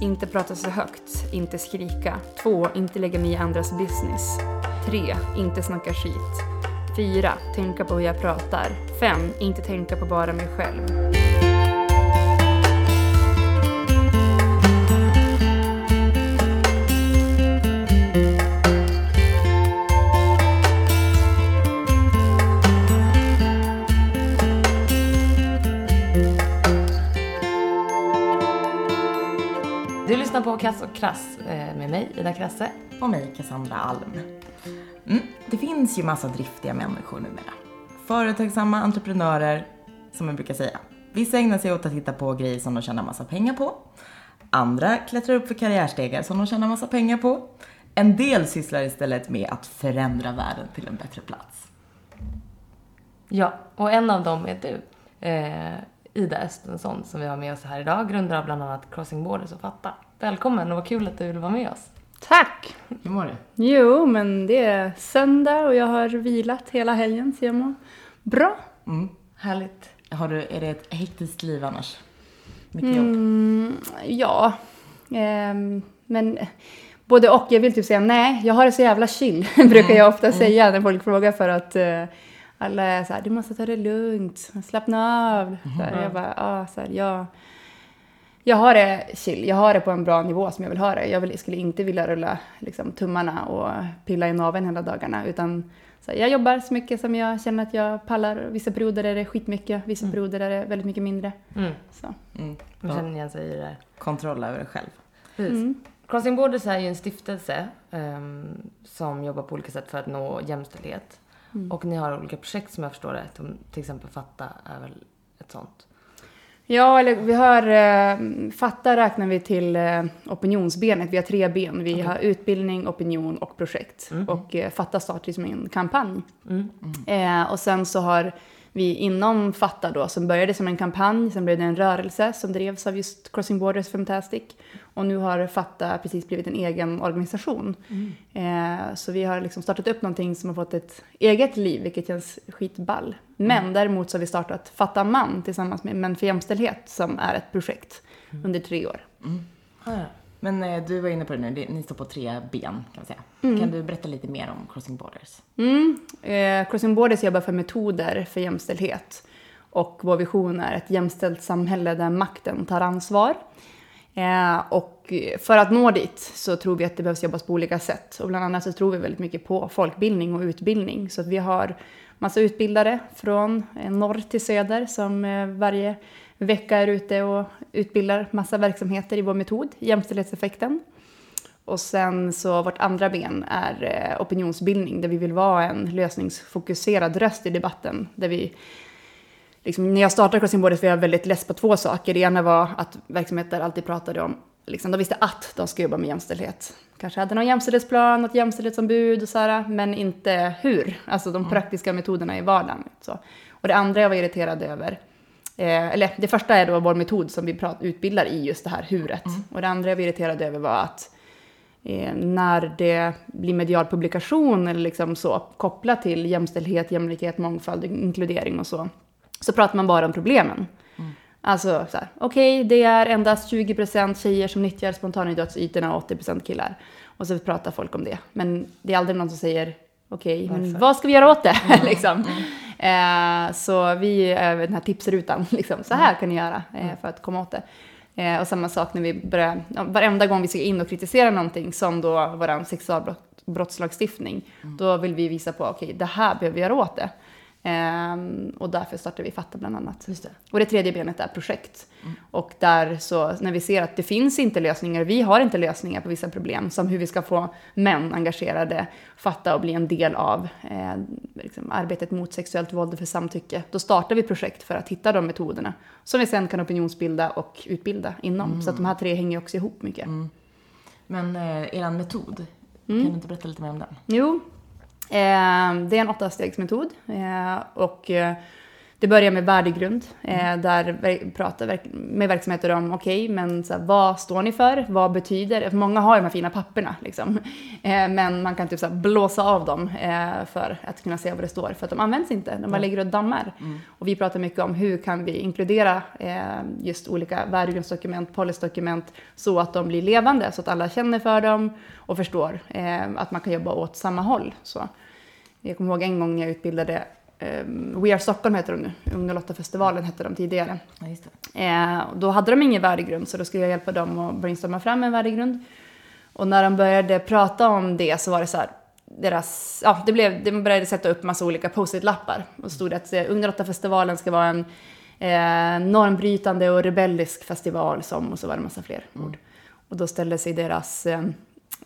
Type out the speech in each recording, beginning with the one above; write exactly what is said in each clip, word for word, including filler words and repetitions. inte prata så högt, inte skrika. Två, inte lägga mig i andras business. Tre, inte snacka skit. Fyra, tänka på hur jag pratar. Fem, inte tänka på bara mig själv. På Kass och Krass med mig, Ida Krasse. Och mig, Cassandra Alm. Mm. Det finns ju massa driftiga människor numera. Företagsamma entreprenörer, som man brukar säga. Vissa ägnar sig åt att titta på grejer som de tjänar massa pengar på. Andra klättrar upp för karriärstegar som de tjänar massa pengar på. En del sysslar istället med att förändra världen till en bättre plats. Ja, och en av dem är du. Eh, Ida Östensson, som vi har med oss här idag. Grundare av bland annat Crossing Borders och Fatta. Välkommen och vad kul att du vill vara med oss. Tack! Hur mår du? Jo, men det är söndag och jag har vilat hela helgen, så jag mår bra. Mm. Härligt. Har du, är det ett hektiskt liv annars? Mycket mm, jobb? Ja, ehm, men både och. Jag vill typ säga nej, jag har det så jävla chill, brukar jag ofta mm. säga när folk frågar, för att eh, alla är så här, du måste ta det lugnt, slappna av. Så här, mm. Jag bara, ah, så här, ja... Jag har det chill, jag har det på en bra nivå som jag vill ha det. Jag vill, skulle inte vilja rulla liksom, tummarna och pilla i naveln hela dagarna. Utan så, jag jobbar så mycket som jag känner att jag pallar. Vissa perioder är det skitmycket, vissa mm. perioder är det väldigt mycket mindre. Mm. Så. Mm. Man känner igen sig i det. Kontroll över det själv. Mm. Crossing Borders är ju en stiftelse um, som jobbar på olika sätt för att nå jämställdhet. Mm. Och ni har olika projekt som jag förstår det. Till exempel Fatta är väl ett sånt. Ja, eller vi har, eh, Fatta räknar vi till eh, opinionsbenet. Vi har tre ben. Vi okay. har utbildning, opinion och projekt. Mm. Och eh, Fatta startar som en kampanj. Mm. Mm. Eh, och sen så har vi inom Fatta då, som började som en kampanj. Sen blev det en rörelse som drevs av just Crossing Borders Fantastic. Och nu har Fatta precis blivit en egen organisation. Mm. Eh, så vi har liksom startat upp någonting som har fått ett eget liv, vilket känns skitball. Men mm. däremot så har vi startat Fatta Man tillsammans med Män för jämställdhet, som är ett projekt mm. under tre år. Mm. Ah, ja. Men eh, du var inne på det nu, ni står på tre ben kan man säga. Mm. Kan du berätta lite mer om Crossing Borders? Mm. Eh, Crossing Borders jobbar för metoder för jämställdhet. Och vår vision är ett jämställt samhälle där makten tar ansvar. Eh, och för att nå dit så tror vi att det behövs jobbas på olika sätt. Och bland annat så tror vi väldigt mycket på folkbildning och utbildning. Så att vi har massa utbildare från norr till söder som varje vecka är ute och utbildar massa verksamheter i vår metod, jämställdhetseffekten. Och sen så vårt andra ben är opinionsbildning, där vi vill vara en lösningsfokuserad röst i debatten, där vi liksom, när jag startade Crossing Borders var jag väldigt less på två saker. Det ena var att verksamheter alltid pratade om, liksom, de visste att de skulle jobba med jämställdhet. Kanske hade någon jämställdhetsplan, något jämställdhetsombud och så här, men inte hur. Alltså de praktiska metoderna i vardagen. Så. Och det andra jag var irriterad över, eh, eller det första är då vår metod som vi prat, utbildar i just det här huret. Mm. Och det andra jag var irriterad över var att eh, när det blir medial publikation eller liksom så, kopplat till jämställdhet, jämlikhet, mångfald, inkludering och så, så pratar man bara om problemen. Mm. Alltså så här, okej, okay, det är endast tjugo procent tjejer som nyttjar spontanidrottsytorna och åttio procent killar. Och så pratar folk om det. Men det är aldrig någon som säger, okej, okay, men vad ska vi göra åt det? Mm. liksom. mm. Eh, så vi är den här tipsrutan, liksom, så här kan ni göra eh, för att komma åt det. Eh, och samma sak när vi börjar, varenda gång vi ska in och kritisera någonting som då vår sexualbrottslagstiftning, mm. då vill vi visa på, okej, okay, det här behöver vi göra åt det. Um, och därför startar vi Fatta bland annat. Just det. Och det tredje benet är projekt. Mm. Och där så när vi ser att det finns inte lösningar, vi har inte lösningar på vissa problem, som hur vi ska få män engagerade, fatta och bli en del av eh, liksom, arbetet mot sexuellt våld för samtycke. Då startar vi projekt för att hitta de metoderna som vi sen kan opinionsbilda och utbilda inom. Mm. Så att de här tre hänger också ihop mycket. Mm. Men eh, eran metod, mm. kan du inte berätta lite mer om den? Jo. Det är en åttastegsmetod och Det börjar med värdegrund, eh, där vi pratar med verksamheter om okej, okay, men så här, vad står ni för? Vad betyder? För många har de här fina papperna liksom. eh, men man kan typ så här, blåsa av dem eh, för att kunna se vad det står, för att de används inte, de bara ligger och dammar. Mm. Och vi pratar mycket om hur kan vi inkludera eh, just olika värdegrundsdokument, policydokument, så att de blir levande, så att alla känner för dem och förstår eh, att man kan jobba åt samma håll. Så jag kommer ihåg en gång när jag utbildade We are Stockholm heter de nu. Unger Lotta festivalen hette de tidigare. Ja, just det. Eh, då hade de ingen värdegrund, så då skulle jag hjälpa dem att brainstorma fram en värdegrund. Och när de började prata om det så var det så här, deras, ja, det blev, de började sätta upp massa olika post-it-lappar. Och stod det att Unger Lotta festivalen ska vara en eh, normbrytande och rebellisk festival som, och så var det massa fler ord. Mm. Och då ställde sig deras eh,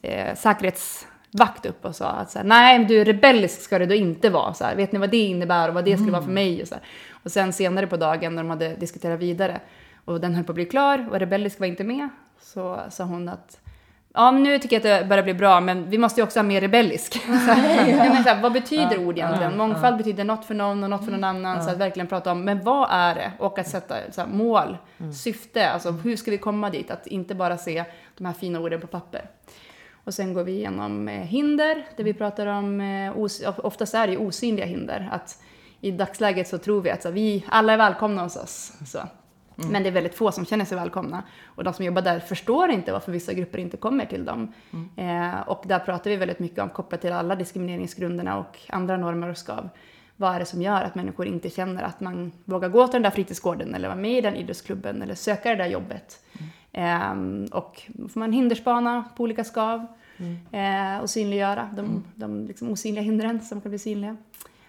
eh, säkerhets... vakt upp och sa att så här, nej, men du, rebellisk ska det då inte vara. Så här, vet ni vad det innebär och vad det skulle mm. vara för mig? Och, så här. Och sen senare på dagen när de hade diskuterat vidare och den höll på att bli klar och rebellisk var inte med, så sa hon att ja, men nu tycker jag att det börjar bli bra, men vi måste ju också ha mer rebellisk. Mm. Så här, ja. Men så här, vad betyder mm. ord egentligen? Mm. Mångfald mm. betyder något för någon och något för någon annan. Mm. Så att verkligen prata om, men vad är det? Och att sätta så här, mål, mm. syfte. Alltså hur ska vi komma dit? Att inte bara se de här fina orden på papper. Och sen går vi igenom hinder, där vi pratar om, oftast är det osynliga hinder. Att i dagsläget så tror vi att så vi, alla är välkomna hos oss. Så. Mm. Men det är väldigt få som känner sig välkomna. Och de som jobbar där förstår inte varför vissa grupper inte kommer till dem. Mm. Eh, och där pratar vi väldigt mycket om, kopplat till alla diskrimineringsgrunderna och andra normer och skav. Vad är det som gör att människor inte känner att man vågar gå till den där fritidsgården eller vara med i den idrottsklubben eller söka det där jobbet. Mm. Um, och får man hinderspana på olika skav mm. uh, och synliggöra de, mm. de liksom osynliga hindren som kan bli synliga.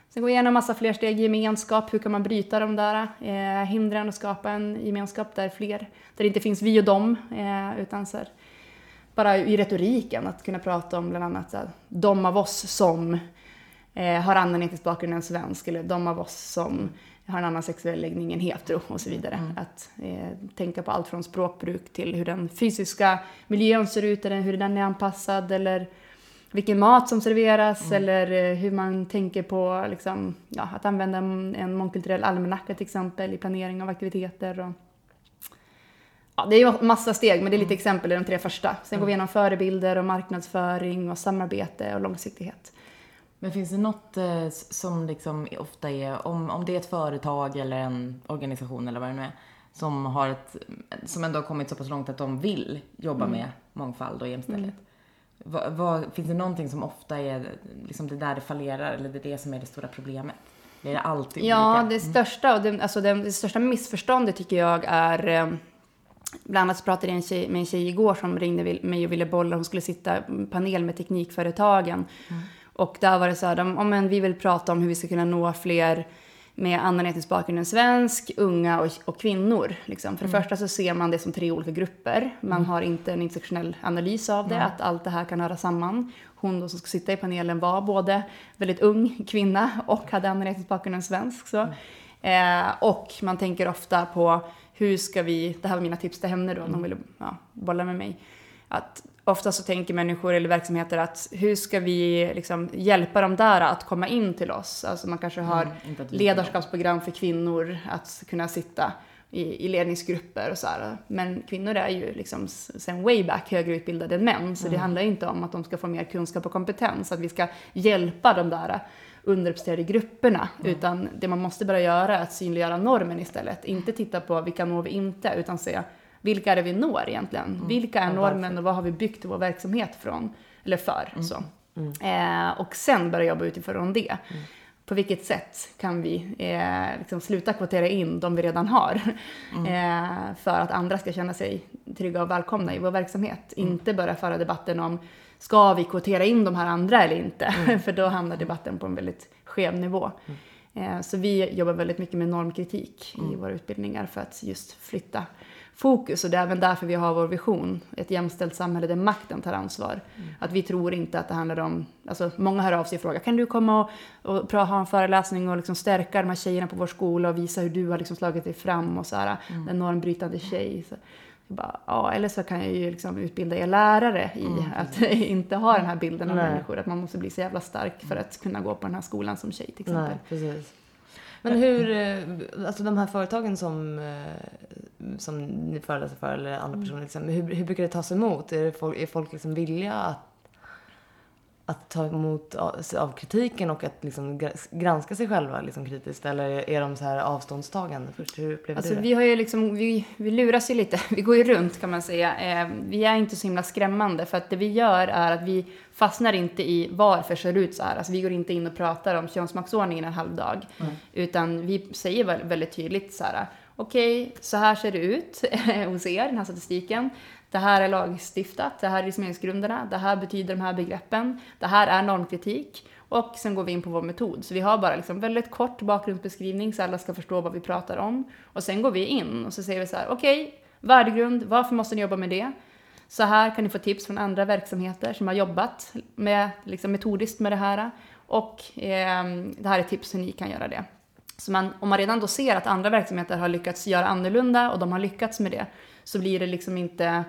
Sen går igenom massa fler steg i gemenskap. Hur kan man bryta de där uh, hindren och skapa en gemenskap där fler, där det inte finns vi och dem uh, utan så här, bara i retoriken att kunna prata om bland annat så här, de av oss som uh, har annan etnisk bakgrund än svensk, eller de av oss som har en annan sexuell läggning än hetero och så vidare. Mm. Att eh, tänka på allt från språkbruk till hur den fysiska miljön ser ut, eller hur den är anpassad, eller vilken mat som serveras, mm. eller eh, hur man tänker på liksom, ja, att använda en mångkulturell almanacka till exempel i planering av aktiviteter. Och... Ja, det är ju massa steg, men det är lite exempel i de tre första. Sen mm. går vi igenom förebilder och marknadsföring och samarbete och långsiktighet. Men finns det något eh, som liksom ofta är, om, om det är ett företag eller en organisation eller vad det nu är, som, har ett, som ändå har kommit så pass långt att de vill jobba mm. med mångfald och jämställdhet. Mm. Va, va, finns det någonting som ofta är liksom det där det fallerar, eller det är det som är det stora problemet? Det är alltid ja, olika. Det största, och det, alltså det, det största missförståndet tycker jag är... Eh, bland annat så pratade jag en tjej, med en tjej igår som ringde mig och ville bolla. Hon skulle sitta i panel med teknikföretagen. Mm. Och där var det så här, de, om en, vi vill prata om hur vi ska kunna nå fler med annan etnisk bakgrund än svensk, unga och, och kvinnor. Liksom. För mm. det första så ser man det som tre olika grupper. Man mm. har inte en intersektionell analys av det, mm. att allt det här kan höra samman. Hon då som ska sitta i panelen var både väldigt ung kvinna och hade annan etnisk bakgrund än svensk. Så. Mm. Eh, och man tänker ofta på hur ska vi, det här var mina tips till henne då, mm. hon ville ja, bolla med mig, att... Ofta så tänker människor eller verksamheter att hur ska vi liksom hjälpa dem där att komma in till oss? Alltså man kanske har mm, ledarskapsprogram för kvinnor att kunna sitta i, i ledningsgrupper och så här. Men kvinnor är ju liksom sen way back högre utbildade än män. Så mm. det handlar inte om att de ska få mer kunskap och kompetens. Att vi ska hjälpa de där underrepresenterade grupperna. Mm. Utan det man måste börja göra är att synliggöra normen istället. Inte titta på vilka når vi inte, utan se... Vilka är det vi når egentligen? Mm. Vilka är normen och vad har vi byggt vår verksamhet från? Eller för. Mm. Så. Mm. Eh, och sen börjar jag jobba utifrån det. Mm. På vilket sätt kan vi eh, liksom sluta kvotera in de vi redan har? Mm. Eh, för att andra ska känna sig trygga och välkomna i vår verksamhet. Mm. Inte börja föra debatten om, ska vi kvotera in de här andra eller inte? Mm. För då hamnar debatten på en väldigt skev nivå. Mm. Eh, så vi jobbar väldigt mycket med normkritik mm. i våra utbildningar för att just flytta fokus, och det är även därför vi har vår vision, ett jämställt samhälle där makten tar ansvar. Mm. Att vi tror inte att det handlar om, alltså många hör av sig och frågar, kan du komma och, och ha en föreläsning och liksom stärka de här tjejerna på vår skola och visa hur du har liksom slagit dig fram och så här, mm. en normbrytande tjej. Så jag bara, ja, eller så kan jag ju liksom utbilda er lärare i mm. att inte ha den här bilden av Nej. människor, att man måste bli så jävla stark för att kunna gå på den här skolan som tjej till exempel. Nej, precis. Men hur, alltså de här företagen som, som ni föreläser för eller andra personer, liksom, hur, hur brukar det tas emot? Är, det folk, är folk liksom villiga att, att ta emot av, av kritiken och att liksom granska sig själva liksom kritiskt? Eller är de så här avståndstagande först? Hur upplever alltså, du det? Vi har ju liksom, vi, vi luras ju lite. Vi går ju runt, kan man säga. Eh, vi är inte så himla skrämmande, för att det vi gör är att vi fastnar inte i varför ser det ut så här. Alltså vi går inte in och pratar om könsmaktsordningen en halv dag. Mm. Utan vi säger väldigt, väldigt tydligt så här: okej, så här ser det ut hos er, den här statistiken. Det här är lagstiftat, det här är diskrimineringsgrunderna, det här betyder de här begreppen, det här är normkritik. Och sen går vi in på vår metod. Så vi har bara liksom väldigt kort bakgrundsbeskrivning så alla ska förstå vad vi pratar om. Och sen går vi in och så säger vi så här: okej, värdegrund, varför måste ni jobba med det? Så här kan ni få tips från andra verksamheter som har jobbat med, liksom metodiskt med det här. Och eh, det här är tips hur ni kan göra det. Så man, om man redan då ser att andra verksamheter har lyckats göra annorlunda och de har lyckats med det, så blir det liksom inte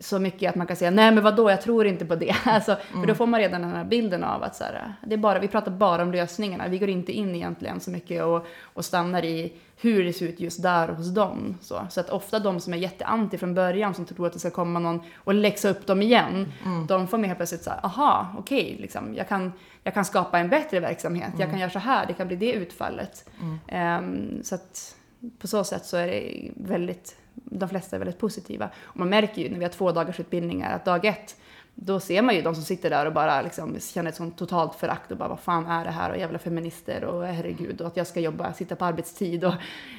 så mycket att man kan säga nej men vadå, jag tror inte på det. Alltså, mm. För då får man redan den här bilden av att så här, det är bara, vi pratar bara om lösningarna. Vi går inte in egentligen så mycket och, och stannar i hur det ser ut just där hos dem. Så, så att ofta de som är jätteanti från början, som tror att det ska komma någon och läxa upp dem igen. Mm. De får med helt plötsligt så här: aha, okej, okay, liksom, jag, kan, jag kan skapa en bättre verksamhet. Mm. Jag kan göra så här, det kan bli det utfallet. Mm. Um, så att på så sätt så är det väldigt... De flesta är väldigt positiva. Och man märker ju när vi har två dagars utbildningar att dag ett, då ser man ju de som sitter där och bara liksom känner ett sånt totalt förakt och bara vad fan är det här och jävla feminister och herregud och att jag ska jobba, sitta på arbetstid och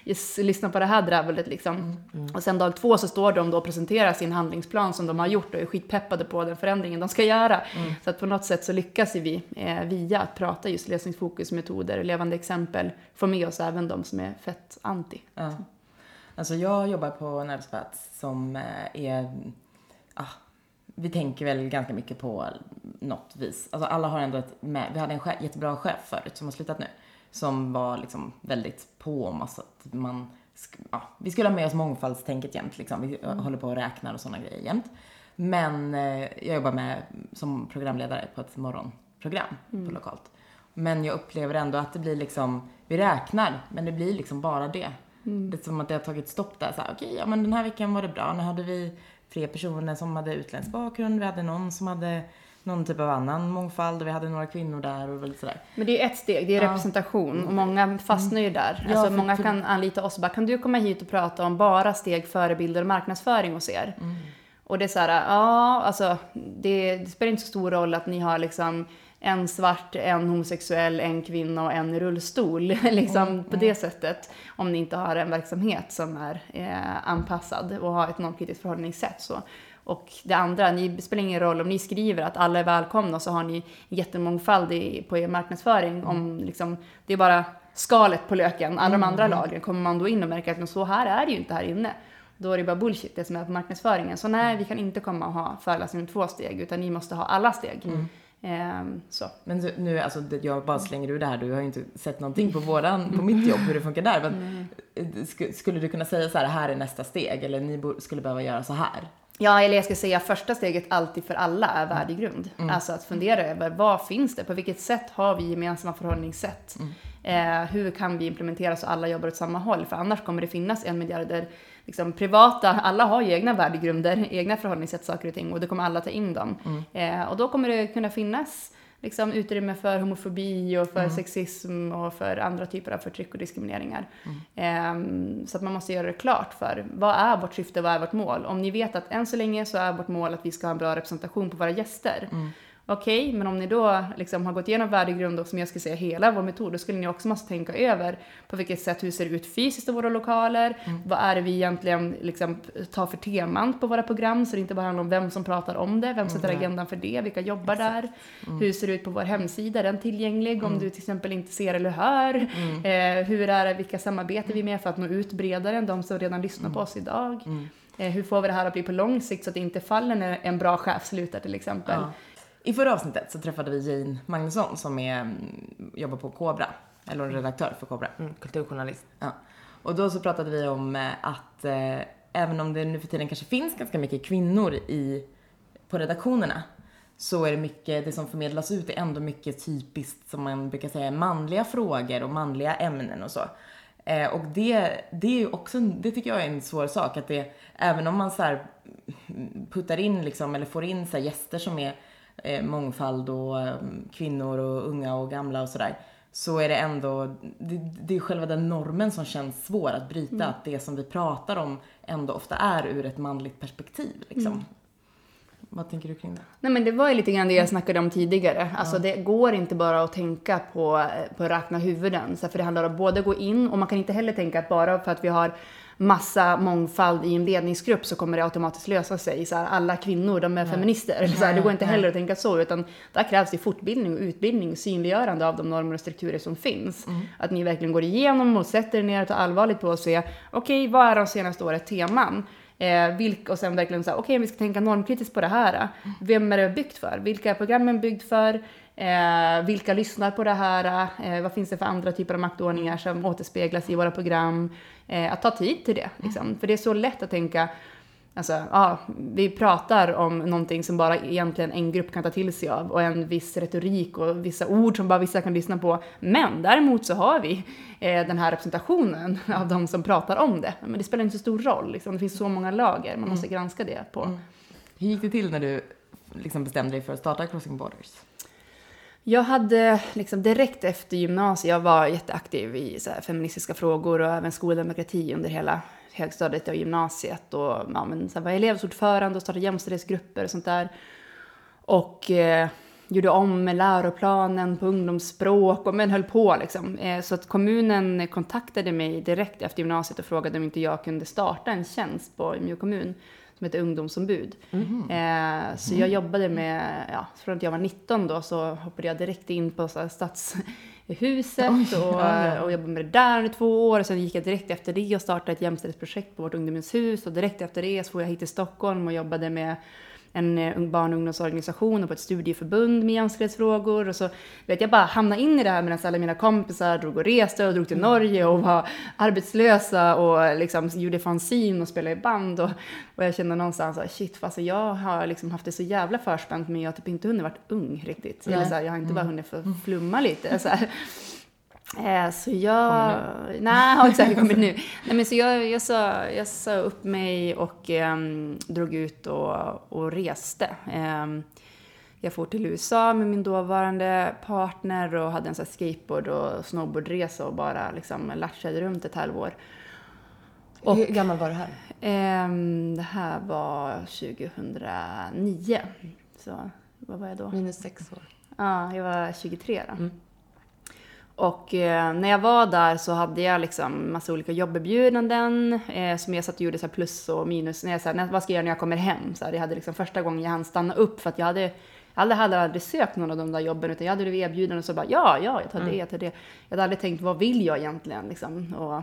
yes, lyssna på det här drävlet liksom. Mm, mm. Och sen dag två så står de då och presenterar sin handlingsplan som de har gjort och är skitpeppade på den förändringen de ska göra. Mm. Så att på något sätt så lyckas vi eh, via att prata just lösningsfokusmetoder, levande exempel, få med oss även de som är fett anti. Mm. Alltså jag jobbar på en arbetsplats som är, ah, vi tänker väl ganska mycket på något vis. Alltså alla har ändå ett, med, vi hade en chef, jättebra chef förut som har slutat nu. Som var liksom väldigt på om alltså att man, ah, vi skulle ha med oss mångfaldstänket jämt. Liksom. Vi mm. håller på och räknar och sådana grejer jämt. Men eh, jag jobbar med, som programledare på ett morgonprogram mm. på lokalt. Men jag upplever ändå att det blir liksom, vi räknar men det blir liksom bara det. Mm. Det är som att det har tagit stopp där. Okej, okay, ja, men den här veckan var det bra. Nu hade vi tre personer som hade utländsk bakgrund. Vi hade någon som hade någon typ av annan mångfald. Och vi hade några kvinnor där. Och väl sådär. Men det är ett steg, det är ja. representation. Och många fastnar ju där. Ja, alltså, för, många kan anlita oss och bara, kan du komma hit och prata om bara steg, förebilder och marknadsföring hos er? Mm. Och det är så här, ja, alltså det, det spelar inte så stor roll att ni har liksom... en svart, en homosexuell, en kvinna och en rullstol liksom mm. på det sättet, om ni inte har en verksamhet som är eh, anpassad och har ett normkritiskt förhållningssätt så. Och det andra, ni spelar ingen roll om ni skriver att alla är välkomna så har ni jättemångfald i, på er marknadsföring mm. om liksom, det är bara skalet på löken, alla mm. de andra lagren kommer man då in och märker att så här är det ju inte här inne. Då är det bara bullshit det som är på marknadsföringen, så nej, vi kan inte komma och ha föreläsning två steg utan ni måste ha alla steg. Mm. Um, så. Men du, nu, alltså, jag bara slänger ur det här. Du har ju inte sett någonting på, våran, på mitt jobb, hur det funkar där. Men, sk- skulle du kunna säga så här, här är nästa steg? Eller ni bo- skulle behöva göra så här? Ja, eller jag ska säga första steget alltid för alla är värdegrund. Mm. Alltså att fundera över, vad finns det? På vilket sätt har vi gemensamma förhållningssätt? Mm. Eh, hur kan vi implementera så alla jobbar åt samma håll? För annars kommer det finnas en miljarder liksom, privata, alla har ju egna värdegrunder, egna förhållningssätt, saker och ting. Och då kommer alla ta in dem. Mm. Eh, och då kommer det kunna finnas liksom, utrymme för homofobi och för mm. sexism och för andra typer av förtryck och diskrimineringar. Mm. Eh, så att man måste göra det klart för, vad är vårt syfte, vad är vårt mål? Om ni vet att än så länge så är vårt mål att vi ska ha en bra representation på våra gäster. Mm. Okej, okay, men om ni då liksom har gått igenom värdegrund och som jag ska säga hela vår metod, då skulle ni också måste tänka över på vilket sätt, hur ser det ut fysiskt i våra lokaler, mm. vad är det vi egentligen liksom tar för teman på våra program så det inte bara handlar om vem som pratar om det, vem sätter mm. agendan för det, vilka jobbar Exakt. där, mm. hur ser det ut på vår hemsida, är den tillgänglig mm. om du till exempel inte ser eller hör, mm. eh, hur är det, vilka samarbeten mm. vi med för att nå ut bredare än de som redan lyssnar mm. på oss idag, mm. eh, hur får vi det här att bli på lång sikt så att det inte faller när en bra chef slutar till exempel. Ja. I förra avsnittet så träffade vi Jane Magnusson som är, jobbar på Kobra. Eller redaktör för Kobra. Mm, kulturjournalist. Ja. Och då så pratade vi om att eh, även om det nu för tiden kanske finns ganska mycket kvinnor i, på redaktionerna. så är det mycket, det som förmedlas ut är ändå mycket typiskt, som man brukar säga, manliga frågor och manliga ämnen och så. Eh, och det, det är ju också, det tycker jag är en svår sak, att det, även om man så här puttar in liksom, eller får in så här gäster som är eh, mångfald och eh, kvinnor och unga och gamla och sådär, så är det ändå, det, det är själva den normen som känns svår att bryta, mm. att det som vi pratar om ändå ofta är ur ett manligt perspektiv liksom. Mm. Vad tänker du kring det? Nej, men det var ju lite grann det jag snackade om tidigare. Alltså ja. Det går inte bara att tänka på, på räkna huvuden. Så för det handlar om både gå in, och man kan inte heller tänka att bara för att vi har massa mångfald i en ledningsgrupp så kommer det automatiskt lösa sig. Så här, alla kvinnor, de är nej. feminister. Så här, det går inte heller nej. att tänka så, utan där krävs det fortbildning och utbildning och synliggörande av de normer och strukturer som finns. Mm. Att ni verkligen går igenom och sätter er ner och tar allvarligt på och ser, okej, okay, vad är de senaste året teman? Eh, vilk, och sen verkligen såhär, okej okay, vi ska tänka normkritiskt på det här. Vem är det byggt för? Vilka är programmen byggt för? Eh, vilka lyssnar på det här? Eh, vad finns det för andra typer av maktordningar som återspeglas i våra program? Eh, att ta tid till det. Liksom. Mm. För det är så lätt att tänka, alltså, ah, vi pratar om någonting som bara egentligen en grupp kan ta till sig av, och en viss retorik och vissa ord som bara vissa kan lyssna på. Men däremot så har vi eh, den här representationen av de som pratar om det. Men det spelar inte så stor roll. Liksom. Det finns så många lager. Man måste mm. granska det på. Mm. Hur gick det till när du liksom bestämde dig för att starta Crossing Borders? Jag hade liksom direkt efter gymnasiet, jag var jätteaktiv i så här feministiska frågor och även skoldemokrati under hela högstadiet och gymnasiet, och ja, men så här var elevsordförande och startade jämställdhetsgrupper och sånt där, och eh, gjorde om med läroplanen på ungdomsspråk och men höll på liksom. Eh, så att kommunen kontaktade mig direkt efter gymnasiet och frågade om inte jag kunde starta en tjänst på Mjö kommun som heter ungdomsombud. Mm-hmm. Eh, så jag jobbade med, ja, från att jag var nitton då så hoppade jag direkt in på så här stats huset och, och jobbade med det där under två år. Sen gick jag direkt efter det och startade ett jämställdhetsprojekt på vårt ungdomshus, och direkt efter det så får jag hit till Stockholm och jobbade med en barn- och ungdomsorganisation och på ett studieförbund med jämställdhetsfrågor. Och så vet jag bara hamna in i det här medan alla mina kompisar drog och reste och drog till Norge och var arbetslösa och liksom gjorde fanzin och spelade i band. Och, och jag kände någonstans att shit, fast jag har liksom haft det så jävla förspänt, men jag har typ inte hunnit varit ung riktigt. Eller så här, jag har inte bara hunnit för flumma lite så här. Så jag... Nej, har inte kommit nu. Nej, men så jag, jag, sa, jag sa upp mig och eh, drog ut och, och reste. Eh, jag for till U S A med min dåvarande partner och hade en så här skateboard- och snowboardresa och bara liksom latchade runt ett halvår. Och, hur gammal var det här? Eh, det här var tjugohundranio. Så vad var jag då? Minus sex år. Ja, jag var tjugotre då. Mm. Och eh, när jag var där så hade jag liksom massa olika jobberbjudanden eh, som jag satt och gjorde så här plus och minus. När jag sa, vad ska jag göra när jag kommer hem? Så här, jag hade liksom första gången jag hann stanna upp, för att jag hade aldrig, hade aldrig sökt någon av de där jobben, utan jag hade det erbjudanden och så bara ja, ja, jag tar det, jag tar det. Jag hade aldrig tänkt, vad vill jag egentligen? Liksom. Och,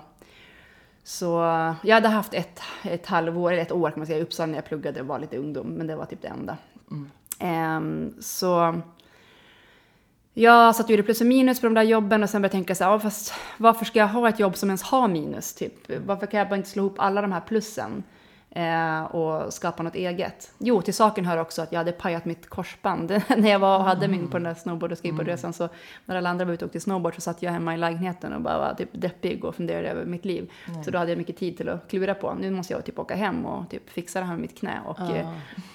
så jag hade haft ett, ett halvår, eller ett år kan man säga, i Uppsala när jag pluggade och var lite ungdom, men det var typ det enda. Mm. Eh, så... Jag satt och gjorde plus och minus på de där jobben och sen började tänka så här, fast varför ska jag ha ett jobb som ens har minus? Typ? Varför kan jag bara inte slå ihop alla de här plussen eh, och skapa något eget? Jo, till saken hör också att jag hade pajat mitt korsband när jag var och hade min på den där snowboard- och skateboardresan. Så när alla andra var ute och åkte till snowboard så satt jag hemma i lägenheten och bara var typ deppig och funderade över mitt liv. Mm. Så då hade jag mycket tid till att klura på. Nu måste jag typ åka hem och typ fixa det här med mitt knä. Och, ja. eh,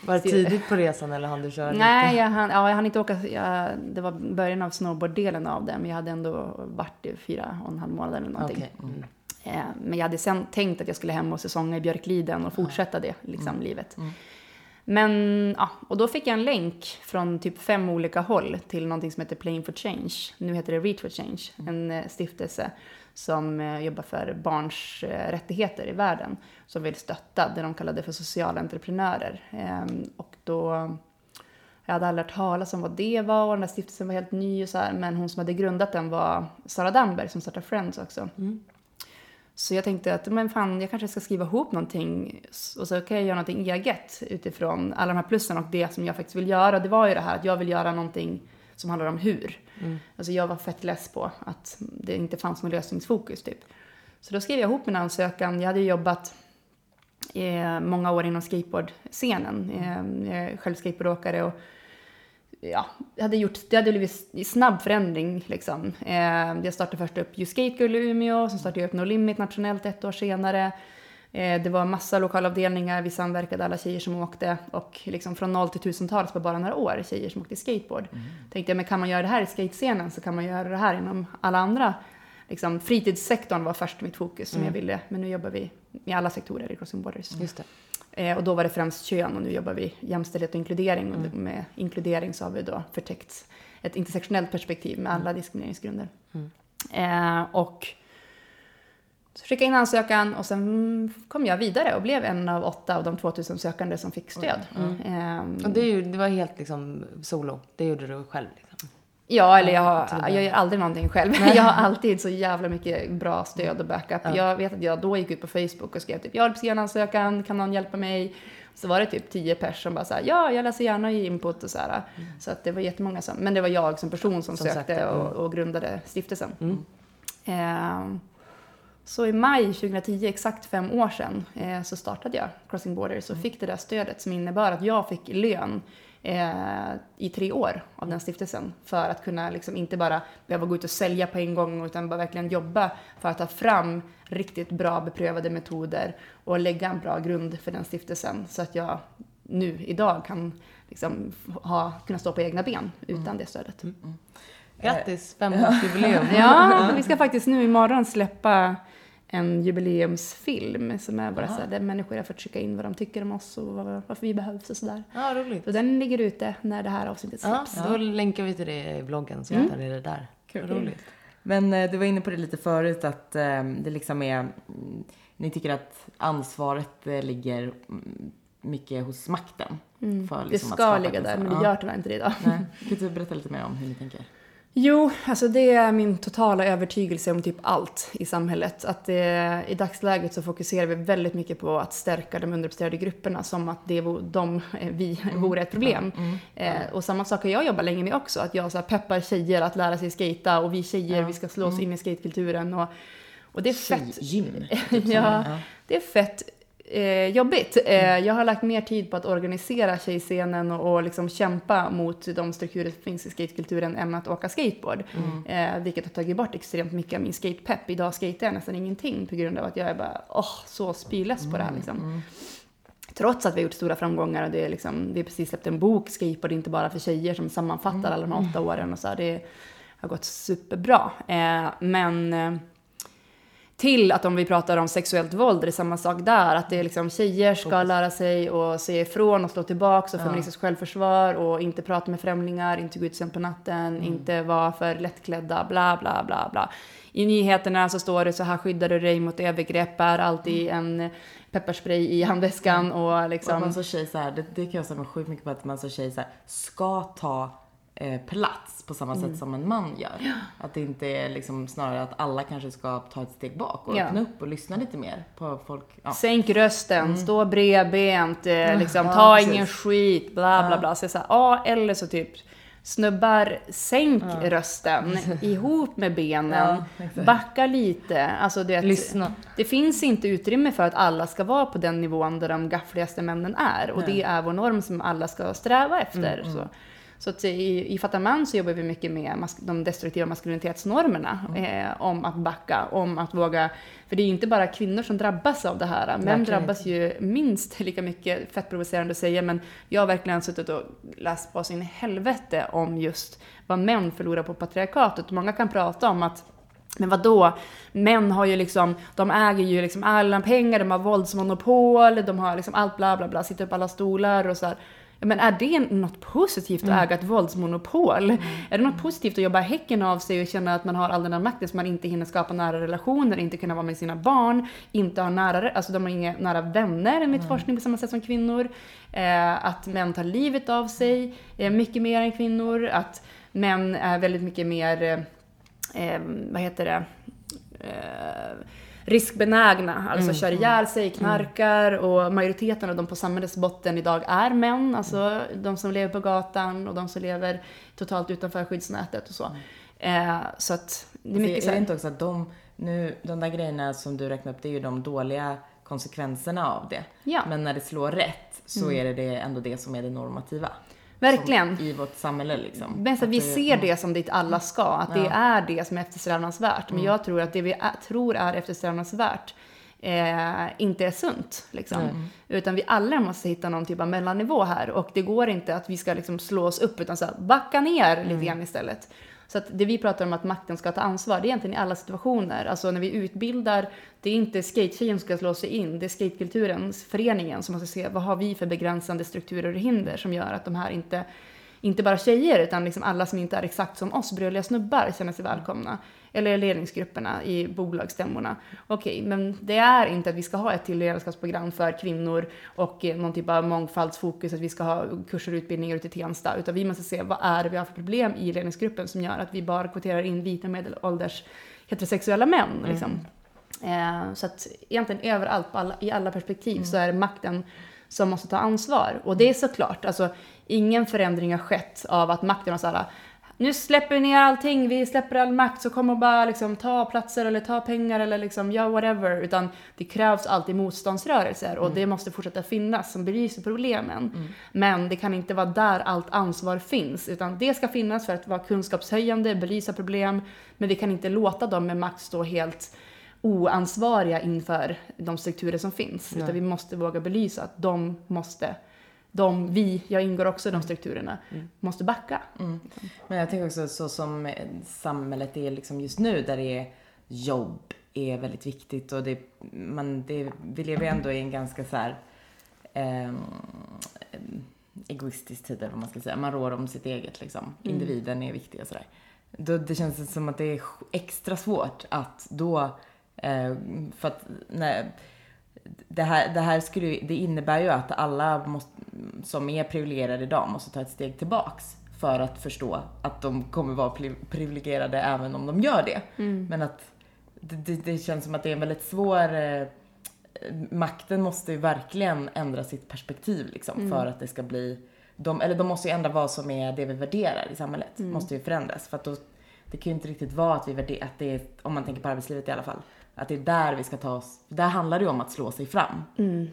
var det tidigt på resan eller hann du köra lite? Nej, jag hann, ja, jag hann inte åka. Jag, det var början av snowboarddelen av det. Men jag hade ändå varit i fyra och en halv månad eller någonting. Okay. Mm. Eh, men jag hade sen tänkt att jag skulle hem och säsonga i Björkliden och fortsätta det liksom, mm. livet. Mm. Men, ja, och då fick jag en länk från typ fem olika håll till någonting som heter Playing for Change. Nu heter det Reach for Change, mm. en stiftelse som jobbar för barns rättigheter i världen, som vill stötta det de kallade för sociala entreprenörer. Och då, jag hade aldrig hört talas om vad det var, och den här stiftelsen var helt ny och så här, men hon som hade grundat den var Sara Danberg som startade Friends också. Mm. Så jag tänkte att men fan, jag kanske ska skriva ihop någonting och så kan jag göra någonting eget utifrån alla de här plussen, och det som jag faktiskt vill göra, det var ju det här att jag vill göra någonting som handlar om hur. Mm. Alltså jag var fett less på att det inte fanns någon lösningsfokus typ. Så då skrev jag ihop min ansökan. Jag hade jobbat eh, många år inom skateboardscenen. Eh, jag är själv skateboardåkare och ja, det hade gjort, det hade blivit snabb förändring liksom. Eh, jag startade först upp YouSkateGull i Umeå, sen startade jag upp No Limit nationellt ett år senare. Eh, det var en massa lokalavdelningar, vi samverkade alla tjejer som åkte och liksom från noll till tusentals på bara några år tjejer som åkte skateboard. Mm. Tänkte jag, men kan man göra det här i skatescenen så kan man göra det här inom alla andra. Liksom, fritidssektorn var först mitt fokus som mm. jag ville, men nu jobbar vi med alla sektorer i Crossing Borders. Mm. Just det. Och då var det främst kön och nu jobbar vi jämställdhet och inkludering. Mm. Och med inkludering så har vi då förtäckt ett intersektionellt perspektiv med alla diskrimineringsgrunder. Mm. Eh, och så skickade jag in ansökan och sen kom jag vidare och blev en av åtta av de tvåtusen sökande som fick stöd. Mm. Mm. Eh, och det, är ju, det var helt liksom solo, det gjorde du själv liksom? Ja, eller jag, har, jag gör aldrig någonting själv. Jag har alltid så jävla mycket bra stöd och backup. Ja. Jag vet att jag då gick ut på Facebook och skrev typ, jag har skrivit en ansökan, kan någon hjälpa mig? Så var det typ tio personer som bara så här, ja, jag läser gärna i input och så här. Mm. Så att det var jättemånga som, men det var jag som person som, som sökte och, och grundade stiftelsen. Mm. Eh, så i maj tjugohundratio, exakt fem år sedan, eh, så startade jag Crossing Borders och fick det där stödet som innebar att jag fick lön i tre år av den stiftelsen för att kunna liksom inte bara behöva gå ut och sälja på en gång utan bara verkligen jobba för att ta fram riktigt bra beprövade metoder och lägga en bra grund för den stiftelsen så att jag nu idag kan liksom ha, kunna stå på egna ben utan mm. det stödet. Mm. Mm. Grattis, femtioårsjubileum! Ja, vi ska faktiskt nu imorgon släppa en jubileumsfilm som är bara så här, där människor har fått skicka in vad de tycker om oss och vad, varför vi behövs och sådär. Ja, roligt. Och den ligger ute när det här avsnittet släpps. Ja, då länkar vi till det i bloggen så mm. hittar ni det där. Kul. Roligt. Men eh, du var inne på det lite förut att eh, det liksom är, ni tycker att ansvaret eh, ligger mycket hos makten. Mm. För, liksom, det ska ligga där, men det gör tyvärr inte det idag. Nej. Kan du berätta lite mer om hur ni tänker? Jo, alltså det är min totala övertygelse om typ allt i samhället. Att det, i dagsläget så fokuserar vi väldigt mycket på att stärka de underrepresenterade grupperna som att det, de, vi vore ett problem. Mm. Mm. Eh, och samma sak har jag jobbat länge med också. Att jag så här peppar tjejer att lära sig skata och vi tjejer, ja. Vi ska slå oss mm. in i skatekulturen. Och, och det är fett... Tjejgym. Ja, det är fett eh, jobbigt. Eh, jag har lagt mer tid på att organisera tjejscenen och, och liksom kämpa mot de strukturer som finns i skatekulturen än att åka skateboard. Mm. Eh, vilket har tagit bort extremt mycket av min skatepepp. Idag skater jag nästan ingenting på grund av att jag är bara åh, oh, så spylös på det här. Liksom. Mm. Trots att vi har gjort stora framgångar och det är liksom, vi har precis släppt en bok, Skateboard inte bara för tjejer, som sammanfattar mm. alla de här åtta åren. Och så här, det har gått superbra. Eh, men... Till att om vi pratar om sexuellt våld är det samma sak där. Att det är liksom tjejer ska lära sig och se ifrån och slå tillbaka och feministiskt självförsvar och inte prata med främlingar, inte gå ut sen på natten, mm. inte vara för lättklädda, bla bla bla bla. I nyheterna så står det så här, skyddar du dig mot övergrepp, är alltid en pepparspray i handväskan och liksom... Och man så tjej så här, det, det kan jag säga sjukt mycket på att man så tjej så här, ska ta... plats på samma sätt mm. som en man gör. Ja. Att det inte är liksom snarare att alla kanske ska ta ett steg bak och ja. Öppna upp och lyssna lite mer på folk. Ja. Sänk rösten, mm. stå bredbent, mm. liksom, ta ja, ingen skit, bla bla ja. Bla. Så, så här, ja, eller så typ snubbar, sänk ja. Rösten ihop med benen, ja, backa lite. Alltså det, lyssna. Det finns inte utrymme för att alla ska vara på den nivån där de gaffligaste männen är. Och Nej. Det är vår norm som alla ska sträva efter. Mm, så. Mm. Så att i, i Fatta Man så jobbar vi mycket med mas- de destruktiva maskulinitetsnormerna. Mm. Eh, om att backa, om att våga. För det är ju inte bara kvinnor som drabbas av det här. Män drabbas ju minst lika mycket, fett provocerande att säga. Men jag har verkligen suttit och läst på sin helvete om just vad män förlorar på patriarkatet. Många kan prata om att men vadå? Män har ju liksom, de äger ju liksom alla pengar, de har våldsmonopol, de har liksom allt bla bla bla, sitter upp alla stolar och så här. Men är det något positivt att äga ett mm. våldsmonopol? Mm. Är det något positivt att jobba häcken av sig och känna att man har all den här makten så man inte hinner skapa nära relationer, inte kunna vara med sina barn, inte ha nära, alltså de har inga nära vänner enligt mm. forskning på samma sätt som kvinnor. Eh, att män tar livet av sig eh, mycket mer än kvinnor. Att män är väldigt mycket mer, eh, vad heter det... Eh, riskbenägna, alltså mm, kör ihjäl sig, knarkar mm. och majoriteten av de på samhällets botten idag är män, alltså de som lever på gatan och de som lever totalt utanför skyddsnätet och så. Eh, så att det är alltså, mycket är det inte också att de, nu, de där grejerna som du räknar upp, det är ju de dåliga konsekvenserna av det. Ja. Men när det slår rätt så mm. är det, det ändå det som är det normativa. verkligen som, i vårt samhälle liksom. Men så att vi det, ser det som det alla ska, att ja. det är det som är eftersträvansvärt, men mm. jag tror att det vi är, tror är eftersträvansvärt Eh, inte är sunt liksom. Mm. Utan vi alla måste hitta någon typ av mellannivå här, och det går inte att vi ska liksom slås upp, utan så här, backa ner mm. lite grann istället. Så att det vi pratar om att makten ska ta ansvar, det är egentligen i alla situationer. Alltså när vi utbildar, det är inte skatetjejen som ska slå sig in, det är skatekulturens, föreningen som måste se vad har vi för begränsande strukturer och hinder som gör att de här inte, inte bara tjejer utan liksom alla som inte är exakt som oss, bröliga snubbar, känner sig välkomna. Eller ledningsgrupperna i bolagsstämmorna. Okej, okay, men det är inte att vi ska ha ett till ledarskapsprogram för kvinnor och någon typ av mångfaldsfokus, att vi ska ha kurser och utbildningar ute i Tensta. Utan vi måste se vad är det vi har för problem i ledningsgruppen som gör att vi bara kvoterar in vita medelålders heterosexuella män. Mm. Liksom. Eh, så att egentligen överallt alla, i alla perspektiv mm. så är det makten som måste ta ansvar. Och det är såklart, alltså ingen förändring har skett av att makten har så alla. Nu släpper vi ner allting, vi släpper all makt, så kommer bara liksom ta platser eller ta pengar eller liksom ja, whatever. Utan det krävs alltid motståndsrörelser och mm. det måste fortsätta finnas som belyser problemen. Mm. Men det kan inte vara där allt ansvar finns, utan det ska finnas för att vara kunskapshöjande, belysa problem. Men vi kan inte låta dem med makt stå helt oansvariga inför de strukturer som finns. Mm. Utan vi måste våga belysa att de måste... De, vi, jag ingår också i de strukturerna, mm. måste backa. Mm. Men jag tänker också så som samhället är liksom just nu, där det är jobb är väldigt viktigt. Och det, man, det, vi lever ändå i en ganska så här, eh, egoistisk tid, eller vad man ska säga. Man rår om sitt eget, liksom. Individen är viktig och sådär. Då, det känns som att det är extra svårt att då... Eh, för att... Nej, Det här, det här skulle, det innebär ju att alla måste, som är privilegierade idag måste ta ett steg tillbaks för att förstå att de kommer vara privilegierade även om de gör det. Mm. Men att det, det känns som att det är en väldigt svår... Eh, makten måste ju verkligen ändra sitt perspektiv liksom, mm. för att det ska bli... De, eller de måste ju ändra vad som är det vi värderar i samhället. Mm. Måste ju förändras. För att då, det kan ju inte riktigt vara att vi värderar... Att det är, om man tänker på arbetslivet i alla fall... Att det är där vi ska ta oss... Där handlar det om att slå sig fram. Mm.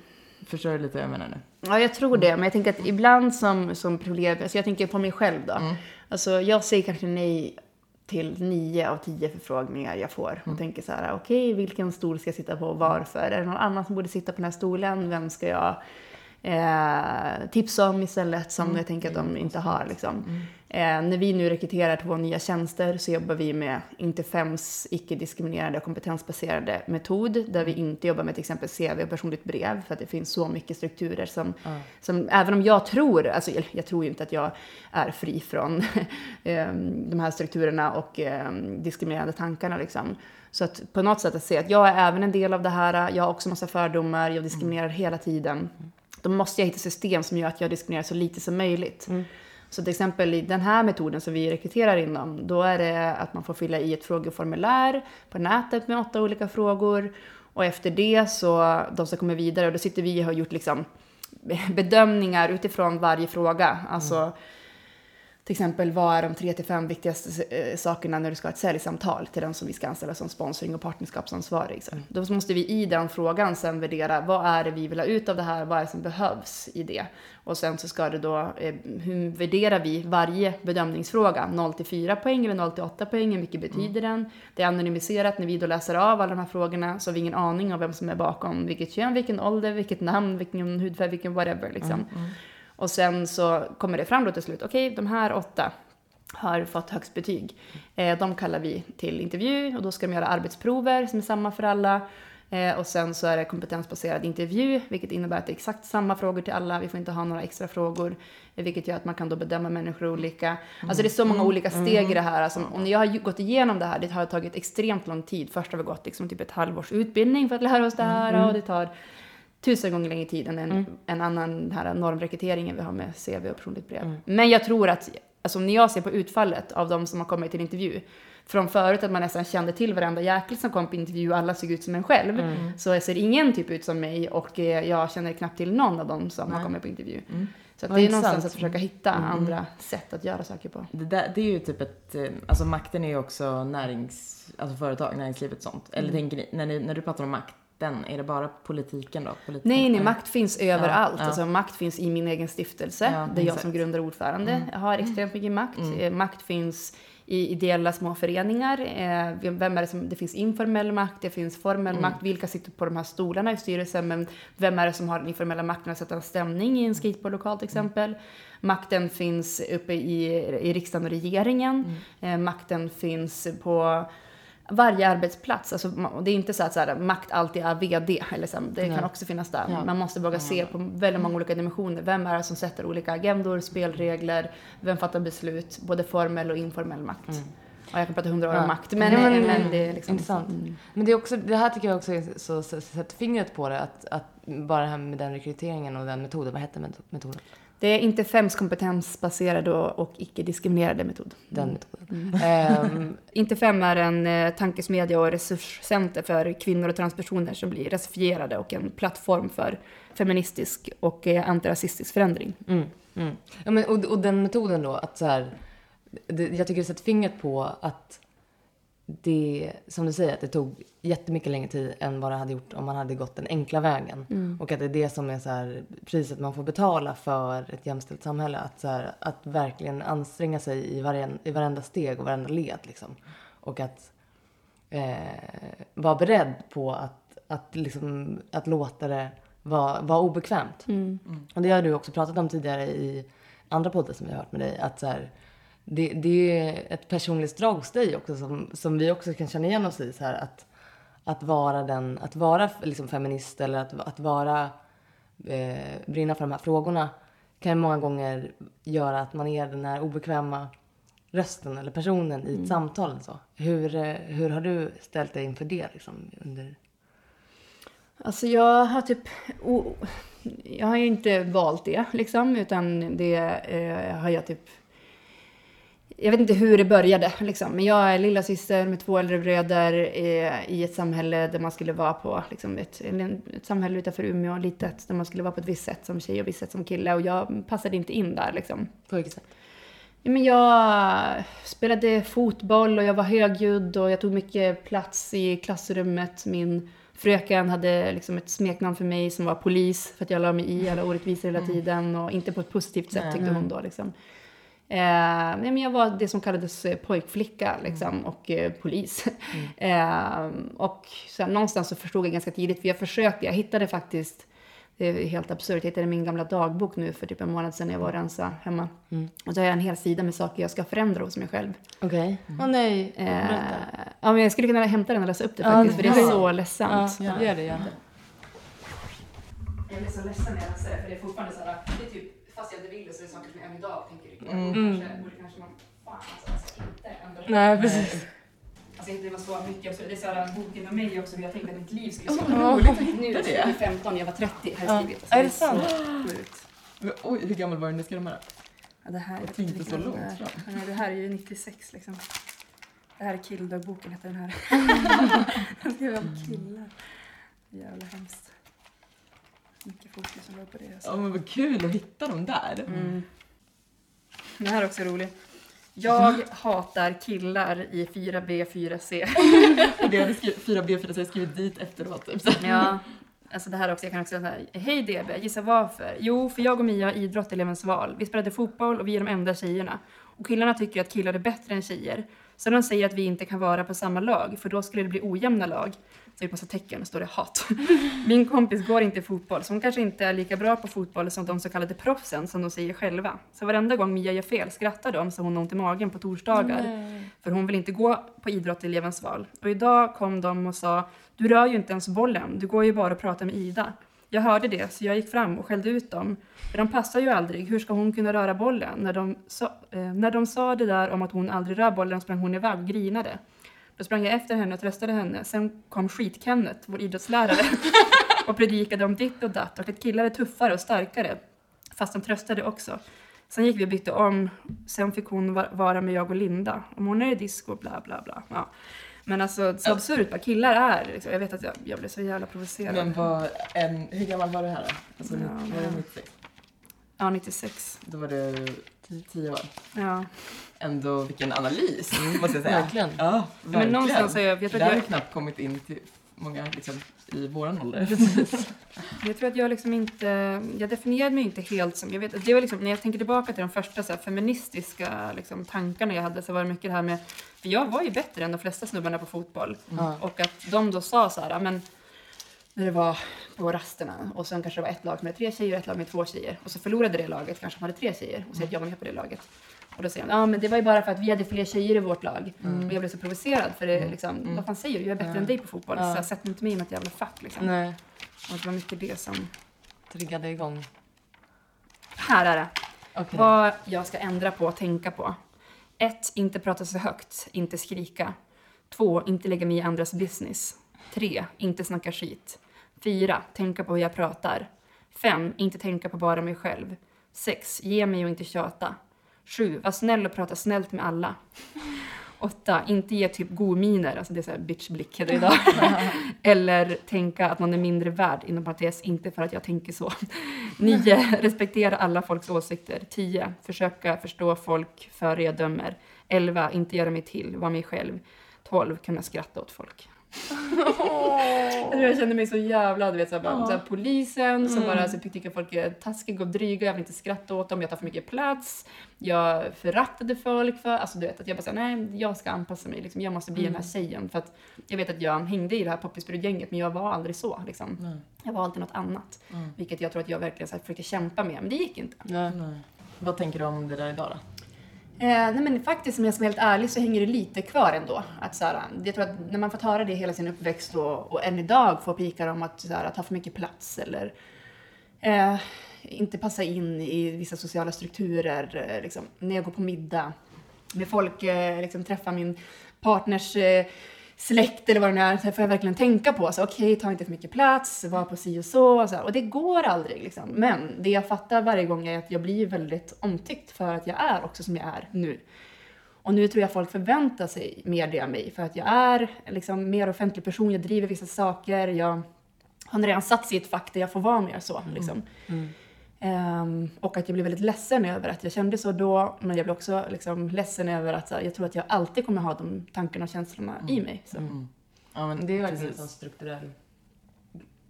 Förstår du lite vad jag menar nu? Ja, jag tror det. Men jag tänker att ibland som, som privilegierad... Alltså jag tänker på mig själv då. Mm. Alltså jag säger kanske nej till nio av tio förfrågningar jag får. Och mm. tänker så här, okej, okay, vilken stol ska jag sitta på och varför? Är det någon annan som borde sitta på den här stolen? Vem ska jag eh, tipsa om istället? Som mm. jag tänker att de inte har liksom... Mm. Eh, när vi nu rekryterar två nya tjänster så jobbar vi med Interfems icke-diskriminerande och kompetensbaserade metod, där vi inte jobbar med till exempel C V och personligt brev, för att det finns så mycket strukturer som, mm. som även om jag tror, alltså jag tror ju inte att jag är fri från eh, de här strukturerna och eh, diskriminerande tankarna liksom. Så att på något sätt att se att jag är även en del av det här, jag har också massa fördomar, jag diskriminerar mm. hela tiden. Då måste jag hitta system som gör att jag diskriminerar så lite som möjligt. Mm. Så till exempel i den här metoden som vi rekryterar inom, då är det att man får fylla i ett frågeformulär på nätet med åtta olika frågor. Och efter det så, de som kommer vidare, och då sitter vi och har gjort liksom bedömningar utifrån varje fråga. Alltså mm. till exempel, vad är de tre till fem viktigaste sakerna när du ska ha ett säljsamtal till den som vi ska anställa som sponsoring och partnerskapsansvarig. Så. Mm. Då måste vi i den frågan sen värdera, vad är det vi vill ha ut av det här, vad är det som behövs i det. Och sen så ska det då, eh, hur värderar vi varje bedömningsfråga? noll till fyra poäng eller noll till åtta poäng, hur mycket betyder mm. den? Det är anonymiserat, när vi då läser av alla de här frågorna så har vi ingen aning om vem som är bakom, vilket kön, vilken ålder, vilket namn, vilken hudfärg, vilken whatever liksom. Mm. Mm. Och sen så kommer det fram då till slut, okej, okay, de här åtta har fått högst betyg. Eh, de kallar vi till intervju, och då ska de göra arbetsprover som är samma för alla. Eh, och sen så är det kompetensbaserad intervju, vilket innebär att det är exakt samma frågor till alla. Vi får inte ha några extra frågor, eh, vilket gör att man kan då bedöma människor olika. Mm. Alltså det är så många olika steg mm. i det här. Alltså, och när jag har gått igenom det här, det har tagit extremt lång tid. Först har vi gått liksom, typ ett halvårs utbildning för att lära oss det här, och det tar... tusen gånger längre tid än en, mm. en annan här normrekryteringen vi har med C V och personligt brev. Mm. Men jag tror att, alltså när jag ser på utfallet av de som har kommit till intervju, från förut att man nästan kände till varenda jäkel som kom på intervju och alla såg ut som en själv, mm. så jag ser ingen typ ut som mig, och jag känner knappt till någon av dem som Nej. har kommit på intervju. Mm. Så att det är någonstans att försöka hitta mm. andra sätt att göra saker på. Det, där, det är ju typ ett, alltså makten är ju också närings, alltså företag, näringslivet och sånt. Eller mm. tänker ni, när, ni, när du pratar om makt, makten? Är det bara politiken då? Politiken? Nej, nej, makt finns överallt. Ja, ja. Alltså, makt finns i min egen stiftelse. Ja, det är jag som grundar ordförande. Mm. Jag har extremt mycket makt. Mm. Makt finns i ideella små föreningar. Vem är det, som, det finns informell makt, det finns formell mm. makt. Vilka sitter på de här stolarna i styrelsen? Men vem är det som har den informella makten att sätta en stämning i en skateboardlokal till exempel? Mm. Makten finns uppe i, i riksdagen och regeringen. Mm. Makten finns på varje arbetsplats. Alltså, det är inte så att så här, makt alltid är vd. Eller så, det Nej. Kan också finnas där. Ja. Man måste våga se på väldigt många olika dimensioner. Vem är det som sätter olika agendor, spelregler? Vem fattar beslut? Både formell och informell makt. Mm. Ja, jag kan prata hundra år om makt. Men, mm. men, men det är liksom... Intressant. Mm. Men det, är också, det här tycker jag också är så, så, så sätter fingret på det. Att, att bara det här med den rekryteringen och den metoden. Vad hette metoden? Det är Interfems kompetensbaserade och icke-diskriminerade metod. Den metoden. Mm. Um, Interfem är en eh, tankesmedja och resurscenter för kvinnor och transpersoner som blir rasifierade och en plattform för feministisk och eh, antirasistisk förändring. Mm, mm. Ja, men, och, och den metoden då, att så här, det, jag tycker det sätter fingret på att det, som du säger, att det tog jättemycket längre tid än vad det hade gjort om man hade gått den enkla vägen. Mm. Och att det är det som är så här, priset man får betala för ett jämställt samhälle. Att, så här, att verkligen anstränga sig i, varje, i varenda steg och varenda led. Liksom. Och att eh, vara beredd på att, att, liksom, att låta det vara, vara obekvämt. Mm. Mm. Och det har du också pratat om tidigare i andra poddar som jag har hört med dig. Att så här, Det, det är ett personligt drag hos dig också som, som vi också kan känna igen oss i så här, att, att vara, den, att vara liksom feminist eller att, att vara eh, brinna för de här frågorna kan många gånger göra att man är den här obekväma rösten eller personen i ett mm. samtal. Så. Hur, hur har du ställt dig inför det? Liksom, under... Alltså jag har typ... Oh, jag har ju inte valt det liksom, utan det eh, har jag typ... Jag vet inte hur det började, liksom. Men jag är lilla syster med två äldre bröder i ett samhälle där man skulle vara på, liksom, ett, ett samhälle utanför Umeå, litet, där man skulle vara på ett visst sätt som tjej och visst sätt som kille. Och jag passade inte in där, liksom. På vilket sätt? Ja, men jag spelade fotboll och jag var högljudd och jag tog mycket plats i klassrummet. Min fröken hade liksom ett smeknamn för mig som var polis för att jag la mig i alla orättvisor hela tiden. Och inte på ett positivt sätt tyckte hon då, liksom. Eh, men jag var det som kallades pojkflicka liksom, mm. och eh, polis. Mm. eh, och så här, någonstans så förstod jag ganska tidigt, för jag försökte, jag hittade faktiskt, det är helt absurt, jag hittade min gamla dagbok nu för typ en månad sedan när jag var och rensa hemma. Mm. Och så har jag en hel sida med saker jag ska förändra hos mig själv. Okej. Okay. Mm. Åh nej, eh, ja, men jag skulle kunna hämta den och läsa upp det faktiskt, ja, för det är så ledsamt. Ja, jag gör det gärna. Jag blir så ledsen när jag läser det, för det är fortfarande så här, det är typ fast jag inte vill, så är det saker som jag än idag tänker jag. Mm. Kanske, kanske man, fan alltså, alltså inte ändå. Nej, precis. Alltså inte det var så mycket, också, det är så här boken med mig också, jag tänkte att mitt liv skulle så oh, roligt. Nu är jag femton, jag var trettio, här skrivet. Ja. Alltså, är det sant? Men, oj, hur gammal var du när ska de här? Ja, det här är inte så långt fram. Ja, det här är ju nittiosex liksom. Det här är killboken heter den här. Den ska vara om killar. Jävla hemskt. Mycket fokus som var på det. Alltså. Ja, men vad kul att hitta dem där. Mm. Det här är också roligt. Jag hatar killar i fyra B fyra C. Det har fyra B fyra C skrivit dit efteråt. Typ. Ja, alltså det här också. Jag kan också säga så här. Hej D B, gissa varför? Jo, för jag och Mia har idrottelevens val. Vi spelade fotboll och vi är de enda tjejerna. Och killarna tycker att killar är bättre än tjejer. Så de säger att vi inte kan vara på samma lag, för då skulle det bli ojämna lag. Så är det massa tecken och står det hat. Min kompis går inte i fotboll, så hon kanske inte är lika bra på fotboll som de så kallade proffsen som de säger själva. Så varenda gång Mia gör fel skrattar de så hon har ont i magen på torsdagar. Nej. För hon vill inte gå på idrottelevens val. Och idag kom de och sa, du rör ju inte ens bollen, du går ju bara och pratar med Ida. Jag hörde det, så jag gick fram och skällde ut dem. För de passar ju aldrig. Hur ska hon kunna röra bollen? När de, so- eh, när de sa det där om att hon aldrig rör bollen sprang hon iväg och grinade. Då sprang jag efter henne och tröstade henne. Sen kom skit-Kenneth, vår idrottslärare, och predikade om ditt och datt. Och att killar är tuffare och starkare. Fast de tröstade också. Sen gick vi och bytte om. Sen fick hon vara med jag och Linda. Om hon är i disco, bla bla bla. Ja. Men alltså, så absurt vad killar är. Liksom. Jag vet att jag, jag blev så jävla provocerad. Men vad, en, hur gammal var du här då? Alltså, ja, var det nittiosex? Ja, nittiosex. Då var du tio år. Ja. Ändå, vilken analys, måste jag säga. Verkligen. Ja, verkligen. Men någonstans så jag, jag tror att jag... Det har knappt kommit in till många liksom, i våran ålder. Jag tror att jag liksom inte, jag definierade mig inte helt som, jag vet, det var liksom, när jag tänker tillbaka till de första så här, feministiska liksom, tankarna jag hade, så var det mycket det här med, för jag var ju bättre än de flesta snubbarna på fotboll. Mm. Och att de då sa så här, men när det var på rasterna och sen kanske det var ett lag med tre tjejer och ett lag med två tjejer. Och så förlorade det laget, kanske de hade tre tjejer och så att jag var med på det laget. Och då säger de, ja ah, men det var ju bara för att vi hade fler tjejer i vårt lag. Mm. Och jag blev så provocerad för det liksom, mm. vad fan säger du? Jag är bättre mm. än dig på fotboll. Ja. Så jag sätter inte mig i något jävla fack liksom. Nej. Och det var mycket det som triggade igång. Här är det. Okay. Vad jag ska ändra på och tänka på. Ett, inte prata så högt, inte skrika. Två, inte lägga mig i andras business. Tre, inte snacka skit. Fyra, tänka på hur jag pratar. Fem, inte tänka på bara mig själv. Sex, ge mig och inte tjata. Sju, var snäll och prata snällt med alla. Åtta, inte ge typ godminer. Alltså det är så här bitchblick heter det idag. Eller tänka att man är mindre värd inom parentes, inte för att jag tänker så. Nio, respektera alla folks åsikter. Tio, försöka förstå folk för jag dömer. Elva, inte göra mig till, vara mig själv. Tolv, kunna skratta åt folk. Oh. Jag kände mig så jävla, du vet, så här, bara, oh. så här, polisen som mm. bara så tycker folk är taskiga och dryga. Jag vill inte skratta åt dem, jag tar för mycket plats. Jag förrattade folk för, alltså du vet att jag bara så här, nej jag ska anpassa mig liksom, jag måste bli mm. den här tjejen. För att jag vet att jag hängde i det här poppisbrudgänget, men jag var aldrig så liksom. Nej. Jag var alltid något annat mm. vilket jag tror att jag verkligen så här, försökte kämpa med, men det gick inte. Nej, nej. Vad tänker du om det där idag då? Eh, nej men faktiskt, om jag ska vara helt ärlig, så hänger det lite kvar ändå. Att, så här, jag tror att när man får höra det hela sin uppväxt och, och än idag får pikar om att, så här, att ha för mycket plats eller eh, inte passa in i vissa sociala strukturer. Eh, liksom, när jag går på middag med folk, eh, liksom, träffar min partners eh, släkt eller vad det nu är, så får jag verkligen tänka på. Okej, okay, ta inte för mycket plats, var på si och så. Och, så här, och det går aldrig liksom. Men det jag fattar varje gång är att jag blir väldigt omtyckt för att jag är också som jag är nu. Och nu tror jag folk förväntar sig mer det av mig. För att jag är liksom mer offentlig person, jag driver vissa saker. Jag har redan satt sig i ett fack där jag får vara mer så liksom. Mm. Um, och att jag blev väldigt ledsen över att jag kände så då, men jag blev också liksom ledsen över att här, jag tror att jag alltid kommer ha de tankarna och känslorna mm. i mig så. Mm. Ja, men det är verkligen en sån strukturell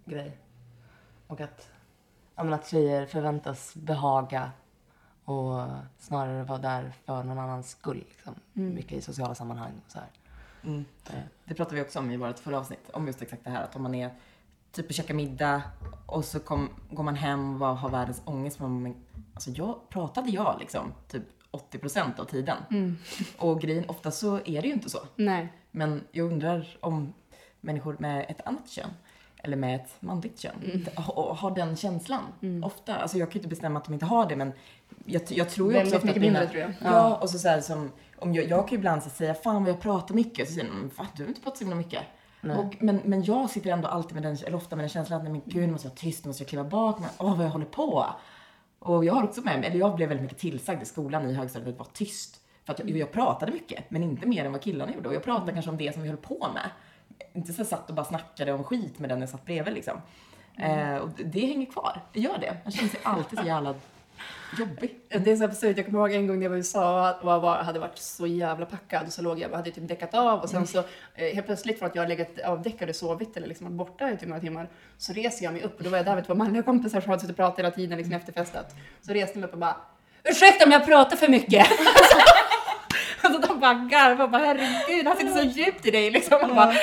grej och att, ja, men att tjejer förväntas behaga och snarare vara där för någon annans skull liksom. Mm. Mycket i sociala sammanhang och så här. Mm. Det pratade vi också om i vårt förra avsnitt, om just exakt det här att om man är typ att käka middag och så kom, går man hem och har världens ångest. Men, alltså jag, pratade jag liksom typ åttio procent av tiden. Mm. Och grejen, ofta så är det ju inte så. Nej. Men jag undrar om människor med ett annat kön eller med ett manligt kön mm. har, har den känslan mm. ofta. Alltså jag kan ju inte bestämma att de inte har det, men jag, jag tror ju väldigt också mycket att mindre, tror jag. Ja, ja. Och så, så här, som, om jag, jag kan ju ibland så säga, fan vad jag pratar mycket. Så säger de, fan du har inte pratat så mycket. Och, men, men jag sitter ändå alltid med den, eller ofta med den känslan att nej, men gud, nu måste jag vara tyst, nu måste jag kliva bak, men åh, vad jag håller på. Och jag har också med mig, eller jag blev väldigt mycket tillsagd i skolan i högstadiet att vara tyst. För att jag, jag pratade mycket, men inte mer än vad killarna gjorde. Och jag pratade kanske om det som vi höll på med. Inte så jag satt och bara snackade om skit med den jag satt bredvid liksom. Mm. Eh, och det, det hänger kvar, det gör det. Jag känner sig alltid så jävla... jobbigt. Det är så absurt. Jag kommer ihåg en gång när jag var i U S A och var, hade varit så jävla packad och så låg jag hade typ däckat av och sen så eh, helt plötsligt från att jag legat avdäckad och sovit eller liksom borta i typ några timmar så reser jag mig upp och då var jag där med två manliga kompisar som hade suttit och pratat hela tiden liksom efter festat. Så reste jag mig upp och bara, ursäkta om jag pratar för mycket. Så de bara garvar och bara, herregud, han sitter så djupt i dig liksom. Och bara, ah.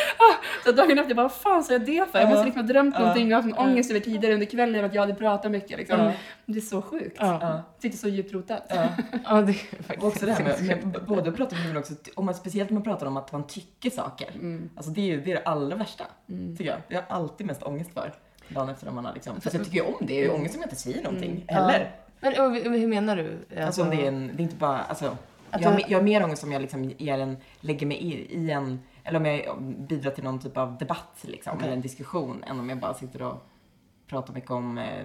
Så dagen efter, jag bara, vad fan sa jag det för? Jag måste liksom ha drömt uh. någonting och haft en ångest över tidigare under kvällen att jag hade pratat mycket liksom. Uh. Det är så sjukt. Uh. Uh. Sitter så djupt rotat. Ja, uh. uh, det är faktiskt. Och också det här med, med både att prata med också, om man, speciellt när man pratar om att man tycker saker. Mm. Alltså det är ju det, är det allra värsta, mm. tycker jag. Det har alltid mest ångest för. Dagen efter man har liksom, för jag tycker ju om det, det är ju ångest om jag inte säger någonting, mm. eller? Uh. Men och, och, hur menar du? Alltså, alltså om det är, en, det är inte bara, alltså... Att jag, jag är mer ångest om jag liksom ger en, lägger mig i, i en... Eller om jag bidrar till någon typ av debatt liksom, okay. Eller en diskussion. Än om jag bara sitter och pratar mycket om eh,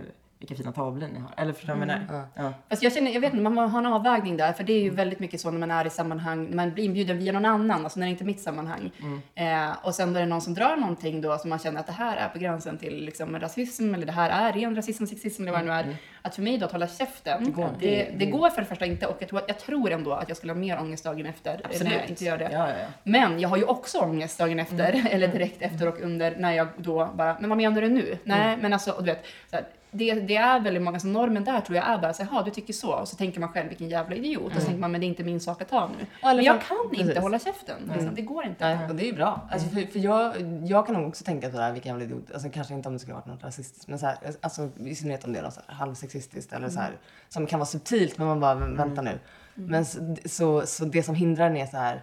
vilka fina tavlor ni har. Eller förstår mm. jag menar? Ja. Alltså jag känner, jag vet inte, man har en avvägning där. För det är ju väldigt mycket så när man är i sammanhang, när man blir inbjuden via någon annan. Alltså när det inte är mitt sammanhang. Mm. Eh, och sen då är det någon som drar någonting då som man känner att det här är på gränsen till liksom rasism. Eller det här är ren rasism, sexism eller vad det nu är. Mm. Att för mig då att hålla käften, mm. det, det går för det första inte. Och jag tror, jag tror ändå att jag skulle ha mer ångest dagen efter. Absolut. När jag inte gör det. Ja, ja, ja. Men jag har ju också ångest dagen efter. Mm. Eller direkt efter och under när jag då bara, men vad menar du nu? Nej, mm. men alltså, och du vet, så här, det, det är väldigt många som normen där tror jag är bara såhär, ja du tycker så. Och så tänker man själv, vilken jävla idiot. Mm. Och så tänker man, men det är inte min sak att ta nu. Alla, men jag kan precis. inte hålla käften. Mm. Liksom. Det går inte. Nej, och det är ju bra. Alltså, för för jag, jag kan nog också tänka på det här, vilken jävla idiot. Alltså kanske inte om det skulle vara något rasistiskt. Men såhär, alltså i synnerhet om det är något halvsexistiskt. Eller mm. såhär, som kan vara subtilt, men man bara, vänta nu. Mm. Men så, så, så det som hindrar den är så här.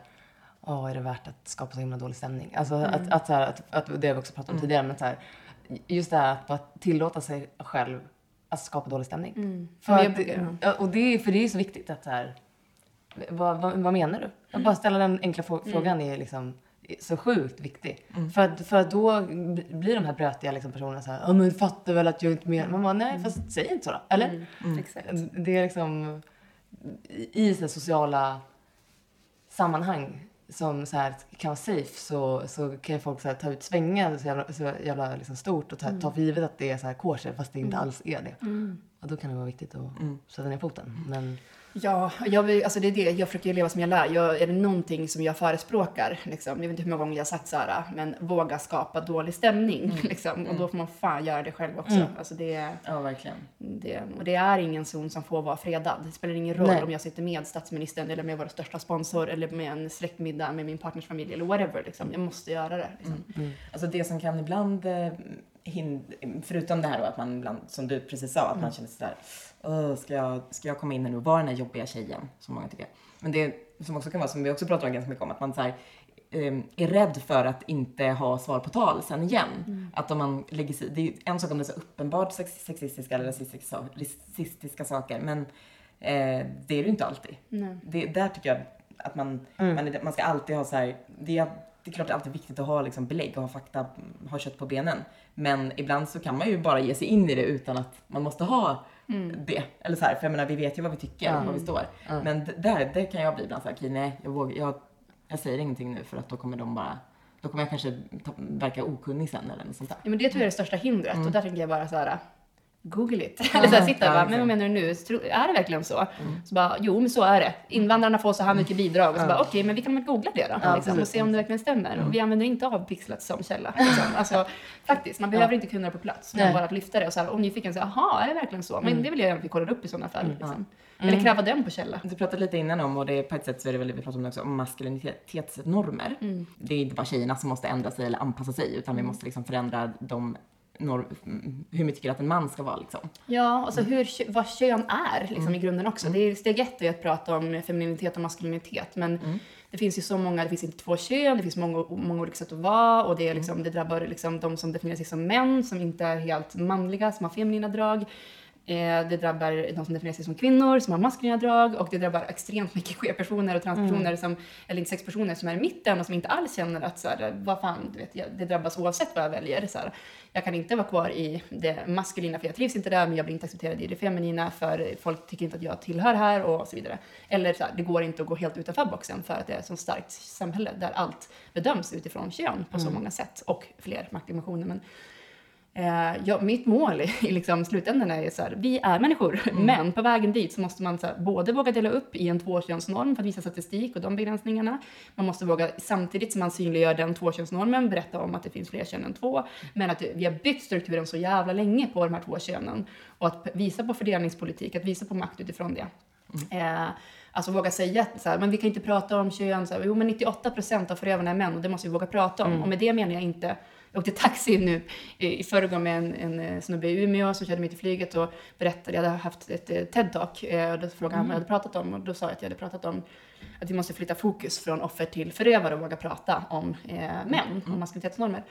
Åh, oh, är det värt att skapa så himla dålig stämning? Alltså mm. att, att, att, att, det har vi också pratat om mm. tidigare, men så här, just det här att bara tillåta sig själv att skapa dålig stämning. Mm. För att, mm. och det, för det är ju så viktigt att så här, vad, vad, vad menar du? Att bara ställa den enkla frågan mm. är liksom så sjukt viktig. Mm. För, att, för att då blir de här brötiga liksom personerna så här, ja men fattar väl att jag inte menar. Man bara, nej mm. fast säg inte så då, eller? Mm. Mm. Exakt. Det är liksom i så sociala sammanhang som så här kan vara safe, så så kan folk så här ta ut svängar så jävla, så jävla liksom stort och ta, mm. ta för givet att det är så här korser, fast det inte alls är det. Mm. Och då kan det vara viktigt att mm. sätta ner foten. Men ja, jag vill, alltså det är det jag försöker ju leva som jag lär. Jag, är det någonting som jag förespråkar liksom, jag vet inte hur många gånger jag sagt så här, men våga skapa dålig stämning mm. liksom, och då får man fan göra det själv också. Mm. Alltså det är ja, verkligen. Det, och det är ingen zon som får vara fredad. Det spelar ingen roll Nej. om jag sitter med statsministern eller med vår största sponsor eller med en släktmiddag med min partners familj eller whatever liksom. Jag måste göra det liksom. Mm. Mm. Alltså det som kan ibland hin- förutom det här då, att man ibland, som du precis sa, att mm. man känner sådär Uh, ska, jag, ska jag komma in nu och vara den här jobbiga tjejen, som många tycker. Men det som också kan vara, som vi också pratar om ganska mycket om, att man så här, um, är rädd för att inte ha svar på tal sen igen. Mm. Att om man lägger sig, det är en sak om det är så uppenbart sexistiska eller rasistiska, rasistiska saker, men eh, det är det inte alltid. Nej. Det, där tycker jag att man, mm. man, man ska alltid ha så här, det är, det är klart det är alltid viktigt att ha liksom belägg och ha fakta, ha kött på benen. Men ibland så kan man ju bara ge sig in i det utan att man måste ha Mm. det, eller så här, för jag menar, vi vet ju vad vi tycker mm. och vad vi står, mm. men d- där, där kan jag bli ibland såhär, okej nej, jag, vågar, jag, jag säger ingenting nu för att då kommer de bara, då kommer jag kanske ta, verka okunnig sen eller något sånt där. Ja, men det tror jag är det största hindret mm. och där tänker jag bara så här: Google it. Mm. Eller såhär, sitta och bara, men vad menar du nu? Är det verkligen så? Mm. Så bara, jo men så är det. Invandrarna får så här mycket bidrag. Och så mm. bara, okej okay, men vi kan väl googla det då. Ja, liksom, och se om det verkligen stämmer. Mm. Vi använder inte avpixlat som källa. Liksom. Alltså, faktiskt, man behöver ja. inte kunna det på plats. Man bara att lyfta det och såhär, om nyfiken säger, aha, är det verkligen så? Men det vill jag gärna att vi kollar upp i sådana fall. Mm. Liksom. Mm. Eller kräva den på källa. Du pratade lite innan om, och det är på ett sätt så är det väl, vi pratade om det också, om maskulinitetsnormer. Mm. Det är inte bara tjejerna som måste ändra sig eller anpassa sig, utan vi måste liksom förändra dem. Norr, hur mycket tycker att en man ska vara liksom. Ja, alltså hur, vad kön är liksom, mm. i grunden också. Mm. Det är steg ett att prata om femininitet och maskulinitet, men mm. det finns ju så många, det finns inte två kön, det finns många, många olika sätt att vara, och det, är, liksom, det drabbar liksom, de som definierar sig som män, som inte är helt manliga, som har feminina drag. Det drabbar de som definierar sig som kvinnor, som har maskulina drag, och det drabbar extremt mycket queer-personer och transpersoner mm. som, eller intersexpersoner som är i mitten och som inte alls känner att så här, vad fan, du vet, det drabbas oavsett vad jag väljer. Så här, jag kan inte vara kvar i det maskulina för jag trivs inte där, men jag blir inte accepterad i det feminina för folk tycker inte att jag tillhör här och så vidare. Eller så här, det går inte att gå helt utanför boxen för att det är ett så starkt samhälle där allt bedöms utifrån kön på så mm. många sätt och fler maktdimensioner, men Ja, mitt mål i liksom, slutändan är så här, vi är människor, mm. men på vägen dit så måste man så här, både våga dela upp i en tvåkönsnorm för att visa statistik och de begränsningarna. Man måste våga, samtidigt som man synliggör den tvåkönsnormen, berätta om att det finns fler kön än två, men att vi har byggt strukturen så jävla länge på de här två könen, och att visa på fördelningspolitik, att visa på makt utifrån det. Mm. Eh, alltså våga säga så här, men vi kan inte prata om kön, så här, jo men nittioåtta procent av förövarna är män, och det måste vi våga prata om, mm. och med det menar jag inte. Jag åkte taxi nu i förrgår med en, en snubbe i Umeå som körde mig till flyget och berättade, jag hade haft ett TED-talk, och då frågade han vad jag hade pratat om, och då sa jag att jag hade pratat om att vi måste flytta fokus från offer till förövare och våga prata om eh, män, om maskulinitetsnormer.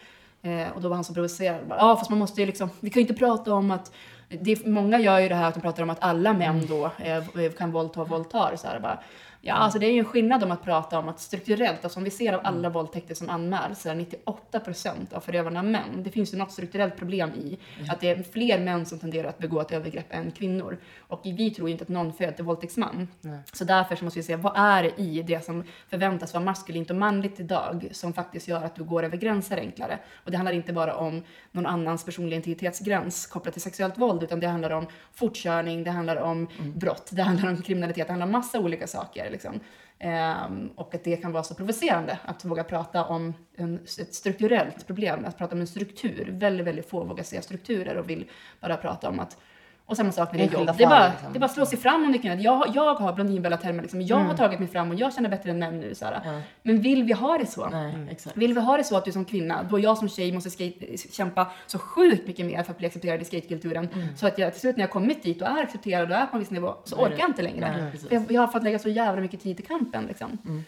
Eh, och då var han så provocerad, ja ah, fast man måste ju liksom, vi kan ju inte prata om att det är, många gör ju det här att de pratar om att alla män då eh, kan våldta och våldtar, så här bara, Ja, alltså det är ju en skillnad om att prata om att strukturellt, alltså om vi ser av alla våldtäkter som anmäls, så är nittioåtta procent av förövarna män. Det finns ju något strukturellt problem i att det är fler män som tenderar att begå ett övergrepp än kvinnor. Och vi tror ju inte att någon född är våldtäktsman. Nej. Så därför så måste vi se, vad är det i det som förväntas vara maskulint och manligt idag som faktiskt gör att du går över gränser enklare? Och det handlar inte bara om någon annans personlig integritetsgräns kopplat till sexuellt våld, utan det handlar om fortkörning, det handlar om mm. brott, det handlar om kriminalitet, det handlar om massa olika saker. Liksom. Ehm, och att det kan vara så provocerande att våga prata om en, ett strukturellt problem, att prata om en struktur. Väldigt, väldigt få vågar se strukturer och vill bara prata om att, och samma sak med det jobb. Det är bara, liksom. bara slå sig fram om det kan. Jag, jag har blondinbella termer, liksom. jag mm. har tagit mig fram och jag känner bättre än män nu. Mm. Men vill vi ha det så? Mm, exakt. Vill vi ha det så att du som kvinna, då jag som tjej måste skate, kämpa så sjukt mycket mer för att bli accepterad i skatekulturen. Mm. Så att jag till slut när jag kommit dit och är accepterad och är på en viss nivå, så nej, orkar jag inte längre. Nej, nej, jag, jag har fått lägga så jävla mycket tid i kampen. Liksom. Mm.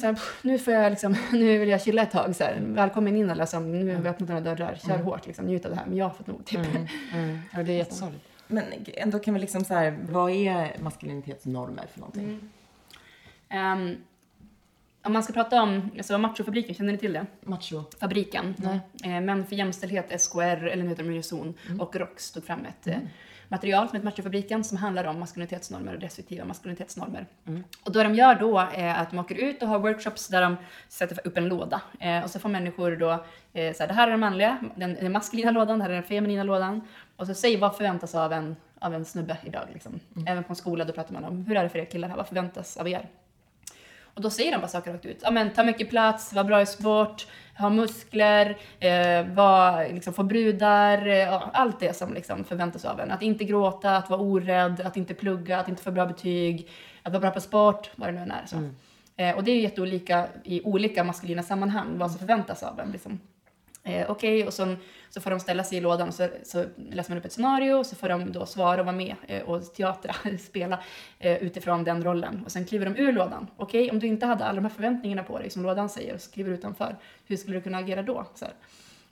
Så här, pff, nu, får jag liksom, nu vill jag chilla ett tag. Så här. Välkommen in alla som nu har vi öppnat några dörrar. Kör mm. hårt, liksom, njut av det här. Men jag har fått nog typ. Mm. Mm. Ja, det är jättesorgligt. Men ändå kan vi liksom så här, vad är maskulinitetsnormer för någonting? Mm. Um, om man ska prata om alltså, Machofabriken, känner ni till det? Machofabriken. Mm. Män för jämställdhet, S K R, eller nu heter de Unison, mm. och Rox tog fram ett... Mm. material som heter Machofabriken som handlar om maskulinitetsnormer och destruktiva maskulinitetsnormer. Mm. Och då de gör då är att de åker ut och har workshops där de sätter upp en låda. Eh, och så får människor då, eh, så här, det här är den manliga, den, den maskulina lådan, det här är den feminina lådan. Och så säger vad förväntas av en, av en snubbe idag liksom. Mm. Även på en skola då pratar man om, hur är det för er killar här, vad förväntas av er? Och då säger de bara saker rakt ut. Ja, men ta mycket plats, var bra i sport, ha muskler, eh, var, liksom, få brudar. Eh, allt det som liksom, förväntas av en. Att inte gråta, att vara orädd, att inte plugga, att inte få bra betyg. Att vara bra på sport, vad det nu än är. Så. Mm. Eh, och det är ju jätteolika i olika maskulina sammanhang vad som förväntas av en. Liksom. Eh, Okej, okay, och så, så får de ställa sig i lådan och så, så läser man upp ett scenario och så får de då svara och vara med eh, och teatra, spela eh, utifrån den rollen. Och sen kliver de ur lådan. Okej, okay, om du inte hade alla de här förväntningarna på dig som lådan säger och så kliver utanför, hur skulle du kunna agera då? Så här.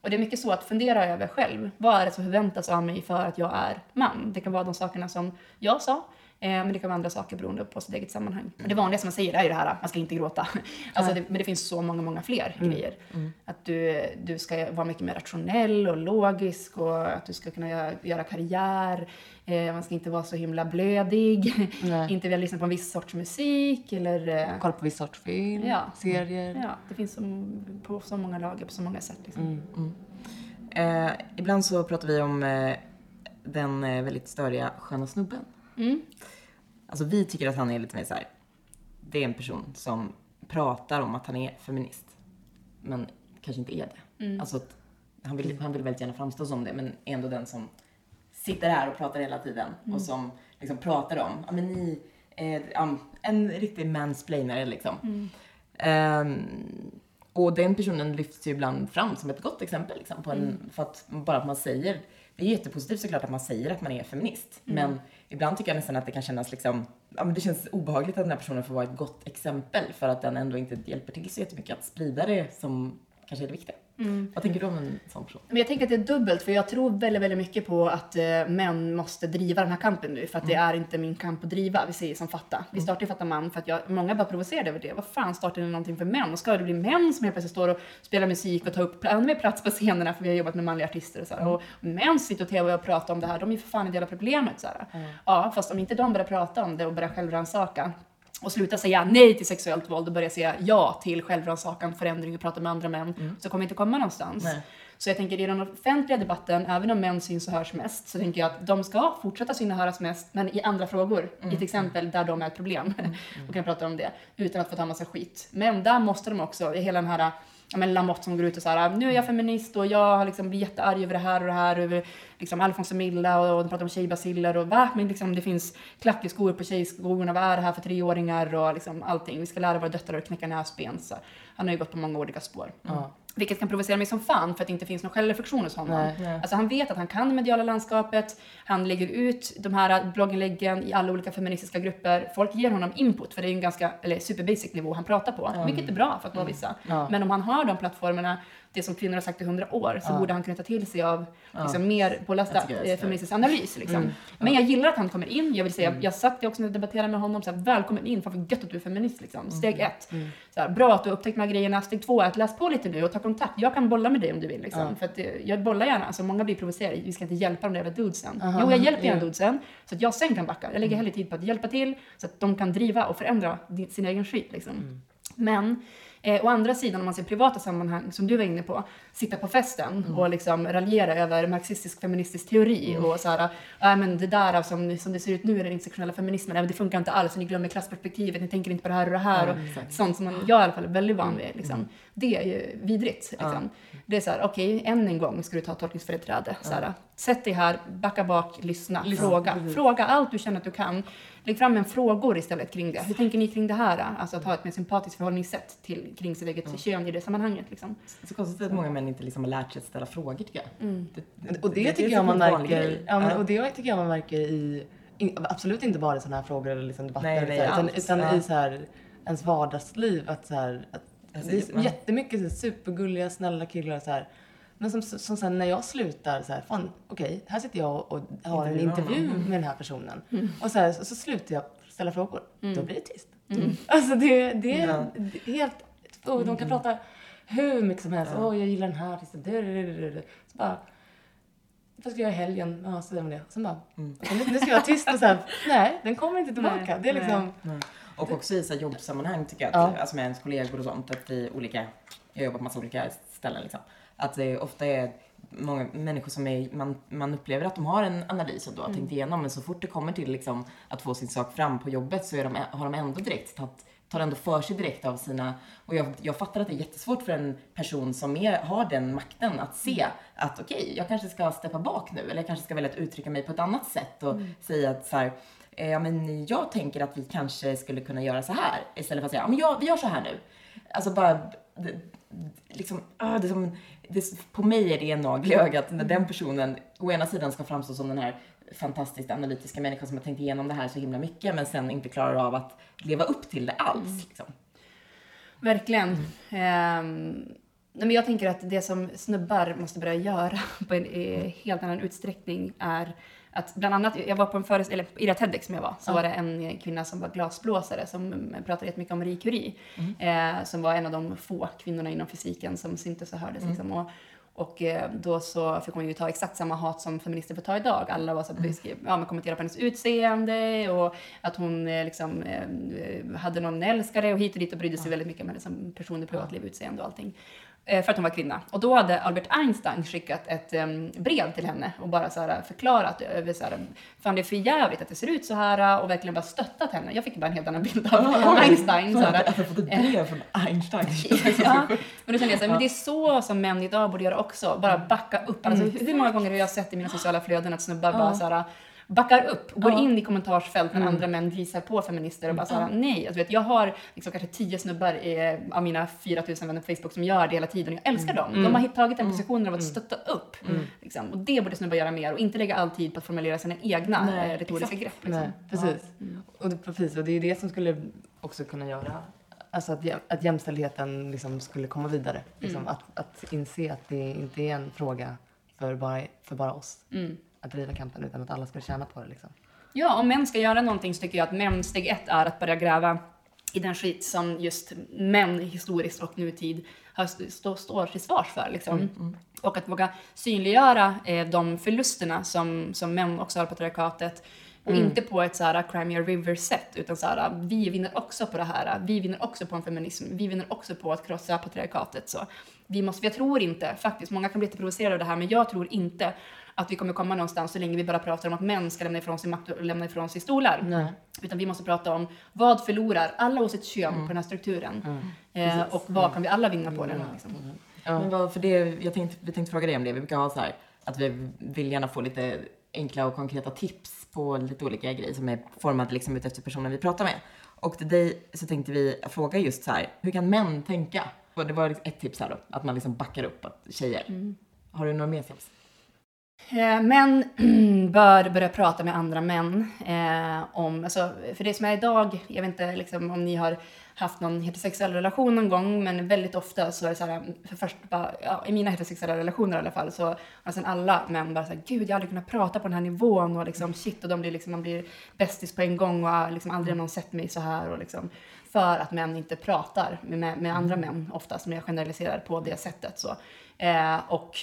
Och det är mycket så att fundera över själv. Vad är det som förväntas av mig för att jag är man? Det kan vara de sakerna som jag sa. Men det kan vara andra saker beroende på sitt eget sammanhang. Det vanliga som man säger är ju det här, man ska inte gråta. Alltså det, men det finns så många, många fler mm. grejer. Mm. Att du, du ska vara mycket mer rationell och logisk. Och att du ska kunna göra, göra karriär. Eh, man ska inte vara så himla blödig. Inte vilja lyssna på en viss sorts musik. Eller eh... kolla på viss sorts film, ja. serier. Ja, det finns så, på så många lager, på så många sätt. Liksom. Mm. Mm. Eh, ibland så pratar vi om eh, den eh, väldigt störiga sköna snubben. Mm. Alltså vi tycker att han är lite mer så här. Det är en person som pratar om att han är feminist, men kanske inte är det. Mm. Alltså att han vill, han vill väldigt gärna framstå som det, men ändå den som sitter här och pratar hela tiden mm. och som liksom pratar om ja, men ni, eh, en riktig mansplainare liksom. Mm. Um, och den personen lyfts ju ibland fram som ett gott exempel liksom, på en, mm. för att bara att man säger, det är jättepositivt såklart att man säger att man är feminist, mm. men ibland tycker jag nästan att det kan kännas liksom, ja men det känns obehagligt att den här personen får vara ett gott exempel för att den ändå inte hjälper till så jättemycket att sprida det som kanske är det viktiga. Mm. Vad tänker du om en sån person? Men jag tänker att det är dubbelt, för jag tror väldigt, väldigt mycket på att eh, män måste driva den här kampen nu, för att mm. det är inte min kamp att driva, vi säger som fatta. Vi startar ju Fatta Man för att jag, många bara provocerade över det. Vad fan startar ni någonting för män? Och ska det bli män som helt plötsligt står och spelar musik och tar upp ännu mer plats på scenerna, för vi har jobbat med manliga artister och så här. Mm. Och män sitter och tv och pratar om det här, de är för fan en del av problemet så här. Mm. Ja, fast om inte de börjar prata om det och börjar självrannsaka. Och sluta säga nej till sexuellt våld och börja säga ja till självrannsakan, förändring och prata med andra män. Mm. Så kommer inte komma någonstans. Nej. Så jag tänker i den offentliga debatten, även om män syns och hörs mest, så tänker jag att de ska fortsätta synas och höras mest, men i andra frågor. Mm. I till exempel där de är ett problem mm. och kan prata om det utan att få ta massa skit. Men där måste de också, i hela den här... men Lamotte som går ut och så här, nu är jag feminist och jag har liksom blivit jättearg över det här och det här, över liksom Alfons och Milla och, och de pratar om tjejbaciller och va? Men liksom det finns klackeskor på tjejskorna, vad är det här för treåringar och liksom allting, vi ska lära våra döttrar att knäcka näsben. Så han har ju gått på många olika spår. Mm. Mm. Vilket kan provocera mig som fan för att det inte finns någon självreflektion hos honom. Nej, nej. Alltså han vet att han kan det mediala landskapet. Han lägger ut de här blogginläggen i alla olika feministiska grupper. Folk ger honom input för det är en ganska eller superbasic nivå han pratar på. Mm. Vilket är bra för att nå vissa. Mm. Ja. Men om han har de plattformarna det som kvinnor har sagt i hundra år, så ja. borde han kunna ta till sig av liksom, ja. mer pålästa feministisk analys. Liksom. Mm. Ja. Men jag gillar att han kommer in. Jag vill säga, mm. jag satt jag också och debatterade med honom. Så här, välkommen in, fan för gött att du är feminist. Liksom. Steg mm. ett. Mm. Så här, bra att du har upptäckt de här grejerna. Steg två är att läs på lite nu och ta kontakt. Jag kan bolla med dig om du vill. Liksom. Ja. För att, jag bollar gärna. Alltså, många blir provocerade. Vi ska inte hjälpa de där jävla dudesen. Uh-huh. Jo, jag hjälper gärna yeah. dudesen. Så att jag sen kan backa. Jag lägger hellre tid på att hjälpa till. Så att de kan driva och förändra sin egen skit. Liksom. Mm. Men... Eh, å andra sidan, om man ser privata sammanhang som du var inne på, sitta på festen mm. och liksom raljera över marxistisk feministisk teori mm. och så här, äh, men det där som, som det ser ut nu är den intersektionella feminismen, äh, det funkar inte alls, ni glömmer klassperspektivet, ni tänker inte på det här och det här mm. och mm. sånt som man, jag i alla fall är väldigt van vid liksom. mm. Det är ju vidrigt liksom. mm. Det är så här, okej, okay, än en gång ska du ta tolkningsföreträde mm. så här, sätt dig här, backa bak, lyssna, lyssna. fråga mm. fråga allt du känner att du kan, lägg fram en frågor istället kring det. Hur tänker ni kring det här? Alltså att ha ett mer sympatiskt förhållningssätt till, kring sitt eget mm. kön i det sammanhanget. Liksom. Så konstigt att många män inte liksom har lärt sig att ställa frågor, tycker jag. Mm. Det, det, och det, det tycker jag man märker, ja, men, och det tycker jag man märker i, in, absolut inte bara i sådana här frågor eller liksom debatter. Nej, nej, så här, utan, utan ja. i så här, ens vardagsliv. Att så här, att, alltså, det är man... jättemycket så här, supergulliga, snälla killar och så här. Men som, som sen när jag slutar så här, fan okej, okay, här sitter jag och har en intervju med den här personen. Mm. Och så, här, så, så slutar jag ställa frågor. Mm. Då blir det tyst. Mm. Alltså det, det är mm. helt, oh, de kan prata hur mycket som helst. Åh, mm. oh, jag gillar den här. Så bara, vad ska jag göra i helgen? Ja, så säger man det. Sen bara, mm. nu ska jag vara tyst och så här, nej, den kommer inte tillbaka. Nej, det är liksom... Nej. Och också i så här jobbsammanhang tycker jag, att, ja. alltså med ens kollegor och sånt, att vi olika, jag jobbar på massa olika ställen liksom. Att det ofta är många människor som är, man, man upplever att de har en analys och då har mm. tänkt igenom. Men så fort det kommer till liksom, att få sin sak fram på jobbet så är de, har de ändå direkt tagit, tar ändå för sig direkt av sina... Och jag, jag fattar att det är jättesvårt för en person som är, har den makten att se att okej, okay, jag kanske ska steppa bak nu. Eller jag kanske ska välja att uttrycka mig på ett annat sätt och mm. säga att så här... Eh, ja, men jag tänker att vi kanske skulle kunna göra så här. Istället för att säga, ja, men jag, vi gör så här nu. Alltså bara... Det, liksom, ah, det som, det, på mig är det en nagelöga att när den personen å ena sidan ska framstå som den här fantastiskt analytiska människan som har tänkt igenom det här så himla mycket, men sen inte klarar av att leva upp till det alls liksom. Verkligen. Mm. um... Nej, men jag tänker att det som snubbar måste börja göra på en eh, helt annan utsträckning är att bland annat, jag var på en föreläsning, eller i det TEDx som jag var, så mm. var det en kvinna som var glasblåsare som pratade jättemycket om Marie Curie, mm. eh, som var en av de få kvinnorna inom fysiken som syntes och hördes mm. liksom, och Och då så fick hon ju ta exakt samma hat som feminister får ta idag. Alla var så att ja, man kommenterade på hennes utseende och att hon liksom hade någon älskare och hit och dit och brydde sig ja. väldigt mycket om hennes personligt privatliv, utseende och allting. För att hon var kvinna. Och då hade Albert Einstein skickat ett brev till henne och bara så här förklarat över så här, fan det är för jävligt att det ser ut så här, och verkligen bara stöttat henne. Jag fick bara en helt annan bild av oh, Einstein. Så här. Alltså, det brev från Einstein. Ja, men då kände jag så här, men det är så som män idag borde göra också. Bara backa upp. Alltså, hur många gånger har jag sett i mina sociala flöden att snubbar bara så här... backar upp, går in i kommentarsfält när mm. andra män visar på feminister och bara såhär, mm. nej. Alltså, vet, jag har liksom kanske tio snubbar i, av mina fyra tusen vänner på Facebook som gör det hela tiden och jag älskar mm. dem. De har tagit den positionen av att stötta upp. Mm. Liksom. Och det borde snubbar göra mer och inte lägga all tid på att formulera sina egna nej, retoriska exakt. grepp. Liksom. Nej, precis. Ja. Mm. Och, det, precis. Och det är det som skulle också kunna göra alltså att, att jämställdheten liksom skulle komma vidare. Liksom. Mm. Att, att inse att det inte är en fråga för bara, för bara oss. Mm. Att driva kampen utan att alla ska tjäna på det liksom. Ja, om män ska göra någonting så tycker jag att män steg ett är att börja gräva i den skit som just män historiskt och nutid har st- st- står till svars för liksom. Mm, mm. Och att våga synliggöra eh, de förlusterna som, som män också har på patriarkatet. Och mm. inte på ett så här Crime Your River-sätt, utan så här, vi vinner också på det här, vi vinner också på en feminism, vi vinner också på att krossa patriarkatet. Så vi måste, jag tror inte, faktiskt, många kan bli lite provocerade av det här, men jag tror inte att vi kommer komma någonstans så länge vi bara pratar om att män ska lämna ifrån sig makt och lämna ifrån sig stolar. Nej. Utan vi måste prata om vad förlorar alla oavsett kön mm. på den här strukturen mm. eh, och vad mm. kan vi alla vinna på mm. den här, liksom. Mm. Ja. Men vad, för det, jag tänkte, vi tänkte fråga dig om det, vi brukar ha så här, att vi vill gärna få lite enkla och konkreta tips på lite olika grejer som är formade liksom ut efter personen vi pratar med. Och till dig så tänkte vi fråga just så här, hur kan män tänka? Och det var ett tips här då, att man liksom backar upp att tjejer. Mm. Har du några mer tips? Eh, män bör börja prata med andra män eh, om, alltså, för det som är idag, jag vet inte liksom, om ni har haft någon heterosexuell relation någon gång, men väldigt ofta så är det så här, för först bara, ja, i mina heterosexuella relationer i alla fall, så har sen alla män bara så här, gud jag hade kunnat prata på den här nivån och liksom shit, och de blir liksom, man blir bästis på en gång och liksom aldrig har någon sett mig så här och liksom, för att män inte pratar med, med andra män oftast, men jag generaliserar på det sättet så. Eh, och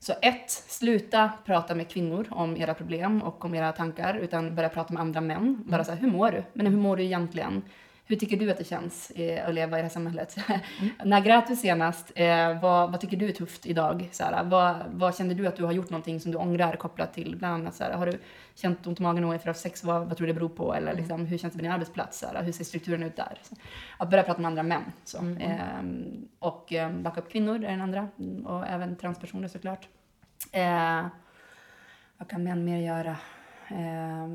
så ett, sluta prata med kvinnor om era problem och om era tankar, utan börja prata med andra män. Bara så här, hur mår du? Men hur mår du egentligen? Hur tycker du att det känns eh, att leva i det här samhället? Mm. När grät du senast? Eh, vad, vad tycker du är tufft idag? Så här, vad, vad känner du att du har gjort någonting som du ångrar kopplat till? Bland annat så här, har du känt ont i magen och för av sex? Vad, vad tror du det beror på? Eller liksom, hur känns det på din arbetsplats? Så här, hur ser strukturen ut där? Så, att börja prata med andra män. Så. Mm. Eh, och eh, backa upp kvinnor är den andra. Och även transpersoner såklart. Eh, vad kan män mer göra? Eh,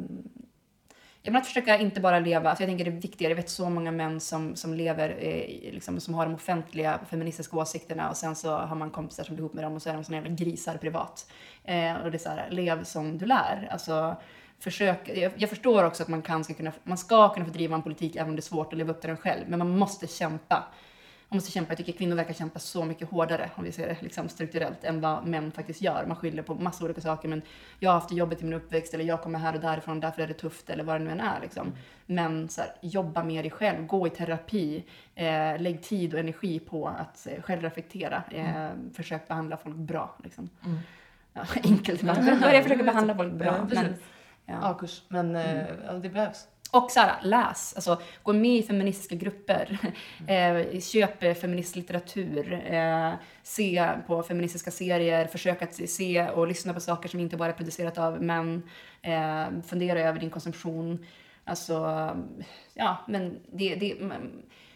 Jag menar att försöka inte bara leva, alltså jag tänker det är viktigare, jag vet så många män som, som lever, eh, liksom, som har de offentliga feministiska åsikterna och sen så har man kompisar som blir ihop med dem och så är de såna jävla grisar privat. Eh, och det är så här, lev som du lär. Alltså, försök, jag, jag förstår också att man, kan, ska kunna, man ska kunna fördriva en politik även om det är svårt att leva upp till den själv, men man måste kämpa. Man måste kämpa. Jag tycker kvinnor verkar kämpa så mycket hårdare, om vi ser det liksom strukturellt, än vad män faktiskt gör. Man skyller på massa olika saker, men jag har haft jobbet i min uppväxt, eller jag kommer här och därifrån, därför är det tufft, eller vad det nu än är. Liksom. Mm. Men så här, jobba med dig själv, gå i terapi, eh, lägg tid och energi på att eh, själv reflektera, eh, mm. försök behandla folk bra. Liksom. Mm. Ja, enkelt, men mm. jag försöker behandla folk bra. Mm. Men, ja. A-kurs, men eh, mm. det behövs. Och så här, läs. Alltså, gå med i feministiska grupper. Eh, köp feministlitteratur. Eh, se på feministiska serier. Försök att se och lyssna på saker som inte bara är producerat av män. Eh, fundera över din konsumtion. Alltså, ja, men det... det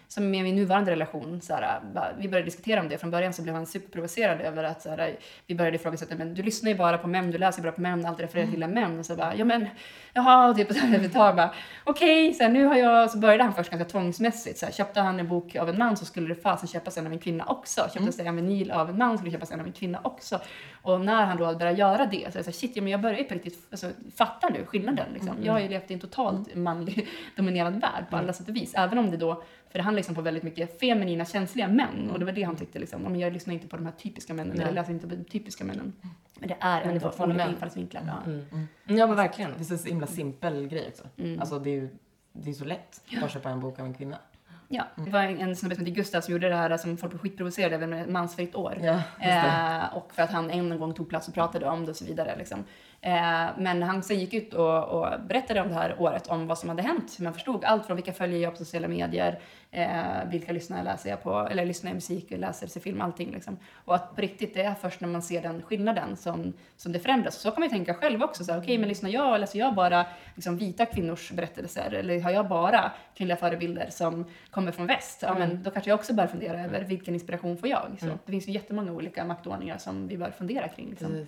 som med min nuvarande relation, så här, vi började diskutera om det från början, så blev han superprovocerad över att så här, vi började ifrågasätta, men du lyssnar ju bara på män, du läser bara på män, allt refererar till män, och så bara, ja men, jaha, typ, och så här, vi tar bara, okej, okay, nu har jag, så började han först ganska tvångsmässigt, så här, köpte han en bok av en man så skulle det fasen köpas en av en kvinna också, köpte mm. sig en vinyl av en man skulle köpas en av en kvinna också, och när han då började göra det, så är det så här, shit, ja, men jag börjar ju på riktigt, alltså, fatta nu skillnaden, liksom. mm. jag har ju levt i en totalt manlig dominerad värld på alla mm. sätt och vis, även om det då, för det handlar liksom på väldigt mycket feminina, känsliga män. Och det var det han tyckte. Liksom. Jag lyssnar inte på de här typiska männen. Nej. Jag läser inte på de typiska männen. Men det är ändå olika infallsvinklar. Ja. Mm. Mm. ja, men verkligen. Det är en så himla simpel grej också. Mm. Alltså, det är ju det är så lätt att ja. köpa en bok av en kvinna. Ja, det var en snubbe som hette Gustav som gjorde det här som folk blev skitprovocerade över med mansfritt år. Ja, eh, och för att han en gång tog plats och pratade om det och så vidare. Liksom. Eh, men han sen gick ut och, och berättade om det här året, om vad som hade hänt. Man förstod allt från vilka följer jag på sociala medier, eh, vilka lyssnare läser jag på, eller lyssnar jag musik, läser, ser film, allting. Liksom. Och att på riktigt, det är först när man ser den skillnaden som, som det förändras. Så kan man ju tänka själv också, okej okay, men lyssnar jag, läser jag bara liksom, vita kvinnors berättelser, eller har jag bara kvinnliga förebilder som kommer från väst, ja, men då kanske jag också bör fundera över vilken inspiration får jag. Så mm. det finns ju jättemånga olika maktordningar som vi bör fundera kring. Liksom. Mm.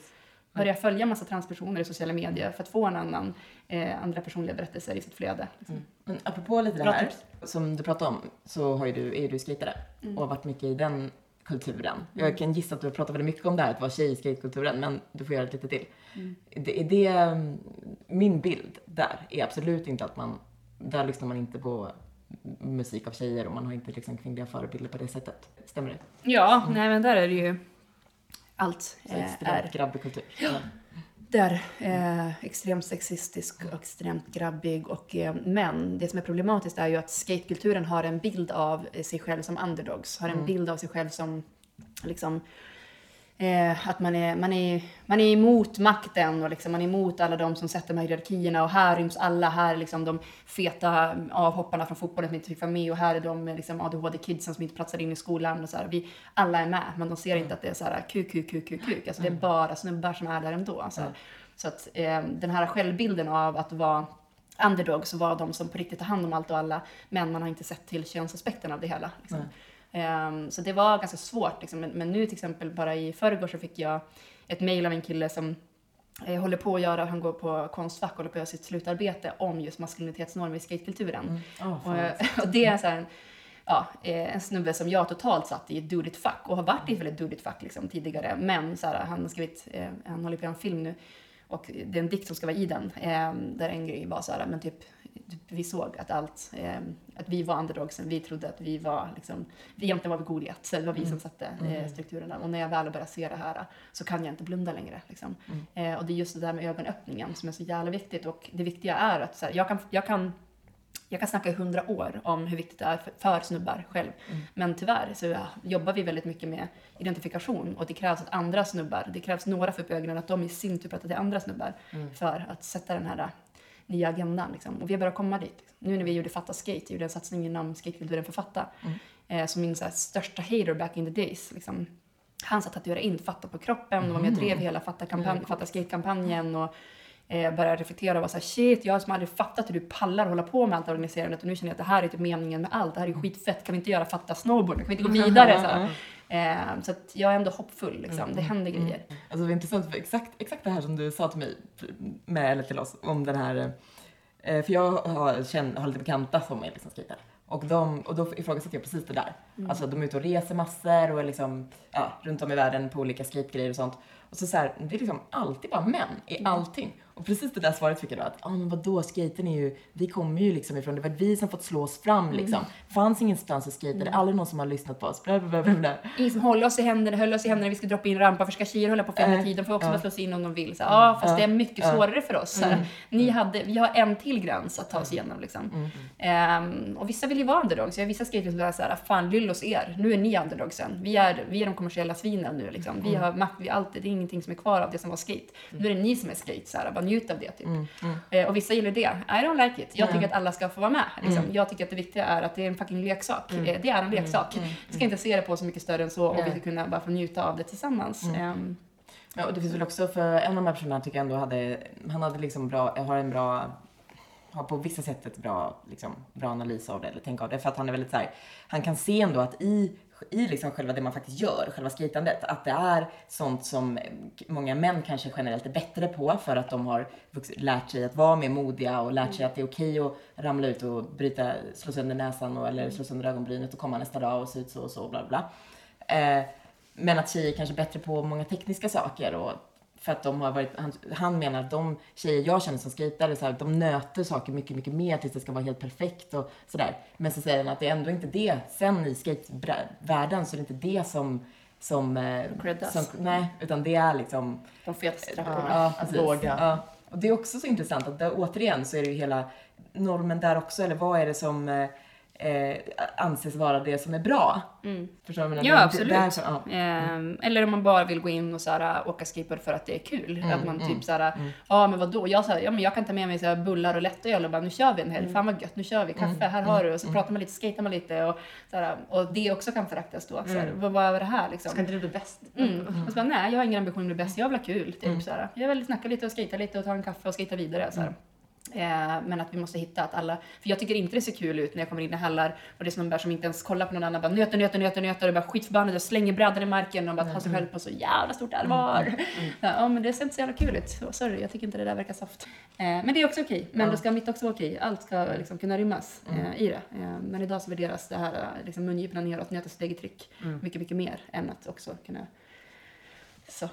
Börja följa massa transpersoner i sociala medier för att få en annan, eh, andra personliga berättelser i sitt flöde. Liksom. Mm. Men apropå lite det här som du pratade om, så har ju du, är ju du skatare mm. och har varit mycket i den kulturen. Mm. Jag kan gissa att du har pratat väldigt mycket om det här att vara tjej i skatekulturen, men du får göra det lite till. Mm. Det, det, min bild där är absolut inte att man, där lyssnar man inte på musik av tjejer och man har inte liksom kvinnliga förebilder på det sättet. Stämmer det? Ja, mm. nej men där är det ju allt eh, är grabbkultur. Ja. Där eh, extremt sexistisk och extremt grabbig och eh, men det som är problematiskt är ju att skatekulturen har en bild av sig själv som underdogs, har en mm. bild av sig själv som liksom Eh, att man är, man, är, man är emot makten och liksom, man är emot alla de som sätter med hierarkierna och här ryms alla, här är liksom de feta avhopparna från fotbollen som inte fick vara med och här är de liksom, A D H D-kidsen som inte platsar in i skolan och så här, vi alla är med men de ser inte att det är så här kuk, kuk, kuk, kuk, kuk. Alltså det är bara snubbar som är där ändå så, här. Så att eh, den här självbilden av att vara underdog, så var de som på riktigt tar hand om allt och alla, men man har inte sett till könsaspekten av det hela liksom. Mm. Um, så det var ganska svårt liksom. men, men nu till exempel bara i förrgår så fick jag ett mejl av en kille som eh, håller på att göra, han går på konstfack och håller på att göra sitt slutarbete om just maskulinitetsnormer i skatekulturen. Mm. Oh, och, och det är så här en, ja, en snubbe som jag totalt satt i ett dudigt fack och har varit i ett väldigt dudigt fack liksom, tidigare, men så här, han har skrivit eh, han håller på en film nu och det är en dikt som ska vara i den eh, där en grej var så här, men typ vi såg att allt, eh, att vi var underdogsen, vi trodde att vi var liksom, vi egentligen var vi Goliat, så det var vi mm. som satte eh, strukturerna. Och när jag väl började se det här så kan jag inte blunda längre liksom. mm. eh, och det är just det där med ögonöppningen som är så jävla viktigt, och det viktiga är att så här, jag kan, jag kan Jag kan snacka i hundra år om hur viktigt det är för, för snubbar själv. Mm. Men tyvärr så ja, jobbar vi väldigt mycket med identifikation. Och det krävs att andra snubbar, det krävs några för ögonen att de i sin tur pratar till andra snubbar. Mm. För att sätta den här nya agendan. Liksom. Och vi börjar komma dit. Nu när vi gjorde Fatta Skate, gjorde en satsning inom skatekulturen för Fatta. Mm. Eh, som min så här, största hater back in the days. Liksom. Han satt att göra in Fatta på kroppen. Mm. Och var med och drev hela Fatta-kampanj, mm. Fatta Skate-kampanjen och... Eh, började reflektera och var såhär, shit, jag som aldrig fattat hur du pallar hålla på med allt organiserandet, och nu känner jag att det här är typ meningen med allt, det här är skitfett, kan vi inte göra Fatta snowboard, kan vi inte gå vidare såhär. Eh, så att jag är ändå hoppfull liksom, mm. det händer mm. grejer. Alltså det är intressant, för exakt, exakt det här som du sa till mig med, eller till oss, om den här eh, för jag har, känd, har lite bekanta som är liksom skitare. Och, de, och då ifrågasätter jag precis det där. Mm. Alltså de är ute och reser massor och liksom, ja, runt om i världen på olika skategrejer och sånt. Och så, så här, det är liksom alltid bara män i allting. Och precis det där svaret fick jag då, att ah, men vadå, skaten är ju, vi kommer ju liksom ifrån, det var vi som fått slås fram liksom. Mm. Fanns ingenstans att skata, mm. det är aldrig någon som har lyssnat på oss. Bla, bla, bla, bla. Ingen som håller oss i händerna, höll oss i händerna, vi ska droppa in rampa, för ska tjejer hålla på för hela tiden, får också bara slås in om de vill. Ja, ah, fast mm. det är mycket svårare mm. för oss. Mm. Ni hade, vi har en till gräns att ta oss igenom liksom. Mm. Um, och vissa vill ju vara underdog, så jag har vissa skater som är såhär, fan lyll oss er, nu är ni underdog sen. Vi är, vi är de kommersiella svinen nu liksom. Mm. Vi har makt, vi alltid, det är ingenting som är kvar av det som var skate. Mm. Nu är det ni som är skate såhär, bara njut av det typ. Mm. Mm. Och vissa gillar det. I don't like it. Jag tycker mm. att alla ska få vara med. Liksom. Mm. Jag tycker att det viktiga är att det är en fucking leksak. Mm. Det är en leksak. Mm. Vi ska inte se det på så mycket större än så, och vi ska kunna bara få njuta av det tillsammans. Mm. Um. Ja, och det finns väl också, för en av de här personerna tycker jag ändå hade, han hade liksom bra, har en bra, har på vissa sätt ett bra, liksom, bra analys av det, eller tänk av det, för att han är väldigt så här, han kan se ändå att i i liksom själva det man faktiskt gör, själva skatandet, att det är sånt som många män kanske generellt är bättre på, för att de har vuxit, lärt sig att vara mer modiga och lärt sig att det är okej att ramla ut och bryta, slå sönder näsan och, eller slå sönder ögonbrynet och komma nästa dag och se ut så och så och bla bla. Eh, men att tjejer kanske är bättre på många tekniska saker, och för att de har varit, han, han menar att de tjejer jag känner som skejtare så här, de nöter saker mycket mycket mer tills det ska vara helt perfekt och sådär. Men så säger han att det är ändå inte det, sen i skatevärlden så är det inte det som som, som nej, utan det är liksom de fetaste trapporna, ja, ja. Och det är också så intressant att där, återigen så är det ju hela normen där också, eller vad är det som Eh, anses vara det som är bra. Mm. Förstår du? Ja, absolut. Där, så, ja. Mm. Eh, eller om man bara vill gå in och såhär, åka skateboard för att det är kul. Mm, att man mm, typ såhär, ja mm. ah, men vadå? Jag, såhär, ja, men jag kan ta med mig såhär, bullar och lätt och jag bara, nu kör vi en helg. Mm. Fan vad gött, nu kör vi kaffe. Mm. Här har du. Och så mm. pratar man lite, skater man lite. Och, såhär, och det också kan föraktas då. Såhär, mm. vad, vad är det här liksom? Ska inte du bli bäst? Mm. Mm. Och så bara, nej, jag har ingen ambition att bli bäst. Jag vill ha kul. Typ, mm. såhär. Jag vill snacka lite och skata lite och ta en kaffe och skata vidare. Såhär. Mm. Eh, men att vi måste hitta att alla, för jag tycker inte det ser kul ut när jag kommer in i hallar och det är snubbar som inte ens kollar på någon annan, bara nöter, nöter, nöter, nöter och bara skitförbannade och slänger brädan i marken och bara tar sig själv på så jävla stort allvar. Mm. Mm. Ja, men det ser inte så jävla kul ut. Oh, sorry, jag tycker inte det där verkar soft. Eh, men det är också okej, men ja. Då ska mitt också vara okej. Allt ska liksom kunna rymmas mm. eh, i det. Eh, men idag så värderas det här liksom mungiporna neråt, nöta sitt eget tryck mm. mycket, mycket mer än att också kunna så,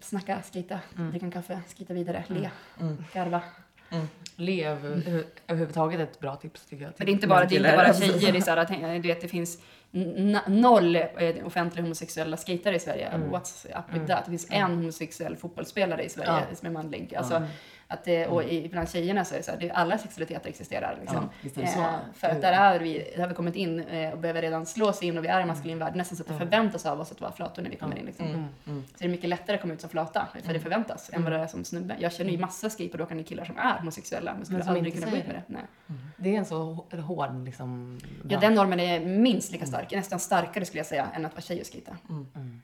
snacka, skita, mm. dricka en kaffe, skita vidare, mm. le, mm. garva. Mm. Lev mm. överhuvudtaget är ett bra tips tycker jag. Men det är inte bara, det är inte bara tjejer, det är så här att du vet, det finns n- noll offentliga homosexuella skatare i Sverige. Mm. What's up with mm. that? Det finns mm. en homosexuell fotbollsspelare i Sverige ja. Som är manlig. Alltså, mm. att det, och i, bland tjejerna så är det så här, det, alla sexualiteter existerar liksom. Ja, eh, för att där, är vi, där har vi kommit in eh, och behöver redan slås in och vi är i en maskulin värld nästan så att det förväntas av oss att vara flator när vi kommer in liksom. Mm. Mm. Så det är mycket lättare att komma ut som flata för det förväntas mm. än vad det är som snubbe. Jag känner ju massa skateboardåkande killar som är homosexuella men skulle men aldrig kunna gå ut med det. Nej. Mm. Det är en så hård liksom, ja, den normen är minst lika stark, mm. nästan starkare skulle jag säga än att vara tjej och skita. Mm. Mm.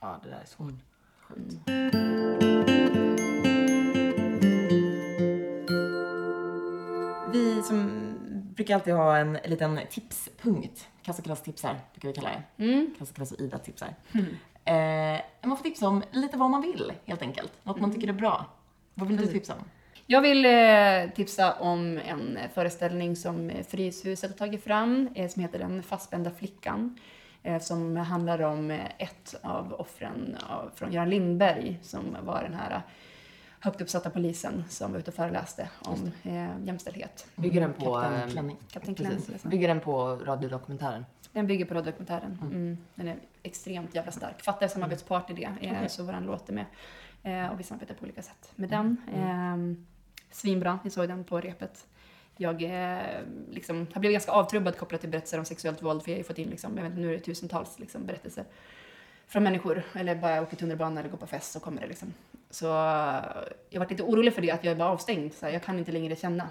Ja, det där är så sjukt. Vi som brukar alltid ha en liten tipspunkt. Kassaklass-tipsar brukar vi kalla det. Mm. Kassaklass och Ida-tipsar. Mm. Eh, man får tipsa om lite vad man vill, helt enkelt. Något mm. man tycker är bra. Vad vill mm. du tipsa om? Jag vill eh, tipsa om en föreställning som Fryshuset har tagit fram. Eh, som heter Den fastbända flickan. Eh, som handlar om ett av offren av, från Göran Lindberg. Som var den här... högt uppsatta polisen som var ute och föreläste om eh, jämställdhet. Bygger den på Kapten Klänning? Kapten Klänning. Bygger den på radiodokumentären? Den bygger på radiodokumentären. Mm. Mm. Den är extremt jävla stark. Fatta är samarbetspart i det, eh, okay. Så våran låter med. Eh, och vi samarbetar på olika sätt med mm. den. Eh, svinbra, vi såg den på repet. Jag, eh, liksom, jag blev ganska avtrubbad kopplat till berättelser om sexuellt våld. För jag har ju fått in, liksom, jag vet inte, nu är det tusentals liksom, berättelser från människor. Eller bara åker tunnelbana eller går på fest så kommer det liksom. Så jag var lite orolig för det, att jag är bara avstängd. Så här, jag kan inte längre känna.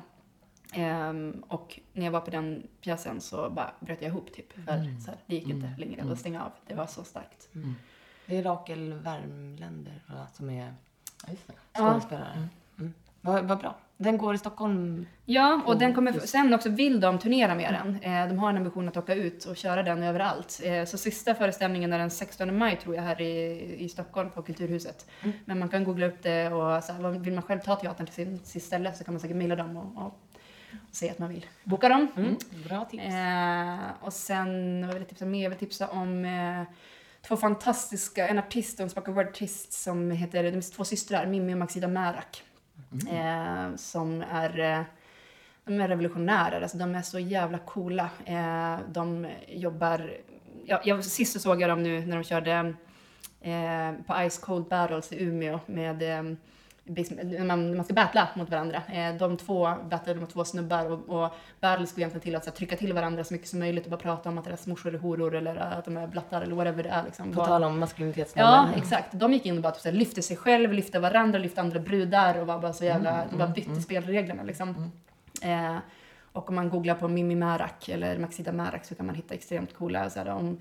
Ehm, och när jag var på den pjäsen så bara bröt jag ihop typ. För mm. så här, det gick mm. inte längre mm. att stänga av. Det var så starkt. Mm. Det är Rakel Värmländer som är skådespelare. Ja. Mm. Mm. Vad, vad bra. Den går i Stockholm. Ja, och den kommer sen också vill de turnera med den. De har en ambition att åka ut och köra den överallt. Så sista föreställningen är den sextonde maj tror jag här i, i Stockholm på Kulturhuset. Mm. Men man kan googla upp det och så här, vill man själv ta teatern till sin, sin ställe så kan man säkert mejla dem och, och säga att man vill boka dem. Mm. Mm. Bra tips. Eh, och sen vad vill jag tipsa mer? Jag vill tipsa om... Eh, Två fantastiska, en artist och en spoken word artist som heter, de är två systrar, Mimmi och Maxida Märak. Mm. Eh, som är, de är revolutionärer, alltså de är så jävla coola. Eh, de jobbar, ja, jag sist så såg jag dem nu när de körde eh, på Ice Cold Battles i Umeå med eh, när man, man ska battla mot varandra. Eh, de två battlade mot två snubbar och, och battle skulle egentligen till att så här, trycka till varandra så mycket som möjligt och bara prata om att deras morsor eller horor eller att de är blattar eller whatever det är. Liksom. På tal om maskulinitetsnubbar. Ja, exakt. De gick in och bara typ, så här, lyfte sig själv, lyfte varandra, lyfte andra brudar och var bara så jävla, mm, de bara bytte mm, spelreglerna liksom. Mm. Eh, och om man googlar på Mimmi Märak eller Maxida Märak så kan man hitta extremt coola så här, om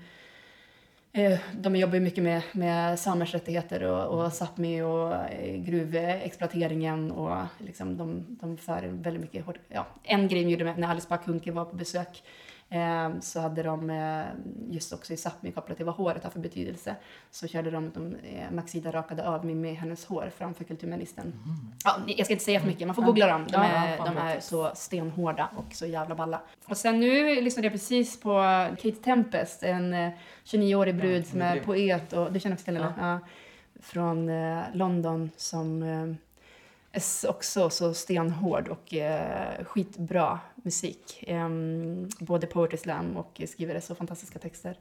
de jobbar ju mycket med, med samers rättigheter och, och Sápmi och gruvexploateringen och liksom de, de för väldigt mycket hård, ja, en grej gjorde med, när Alice Bah Kuhnke var på besök eh, så hade de eh, just också i Sápmi kopplat till vad håret har för betydelse så körde de, de eh, Maxida rakade av med, med hennes hår framför kulturministern. Mm. Ja, jag ska inte säga för mycket, man får googla dem. De är, ja, de är så stenhårda och så jävla balla. Och sen nu lyssnade jag precis på Kate Tempest, en tjugonioårig brud som är poet och du känner också till henne, ja. Ja, från eh, London som eh, är också så stenhård och eh, skitbra musik, eh, både poetry slam och skriver så fantastiska texter.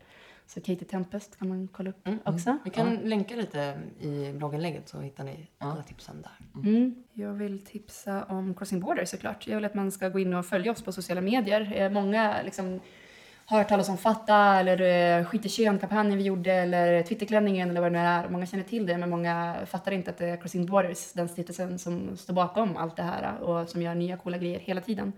Så Katie Tempest kan man kolla upp mm, också. Vi kan ja. länka lite i blogginlägget så hittar ni alla ja. tipsen där. Mm. Mm. Jag vill tipsa om Crossing Borders såklart. Jag vill att man ska gå in och följa oss på sociala medier. Eh, många liksom har hört talas om Fatta eller eh, Skit i kön-kampanjen vi gjorde eller Twitterklänningen eller vad det nu är. Många känner till det men många fattar inte att det är Crossing Borders, den stiftelsen som står bakom allt det här och som gör nya coola grejer hela tiden.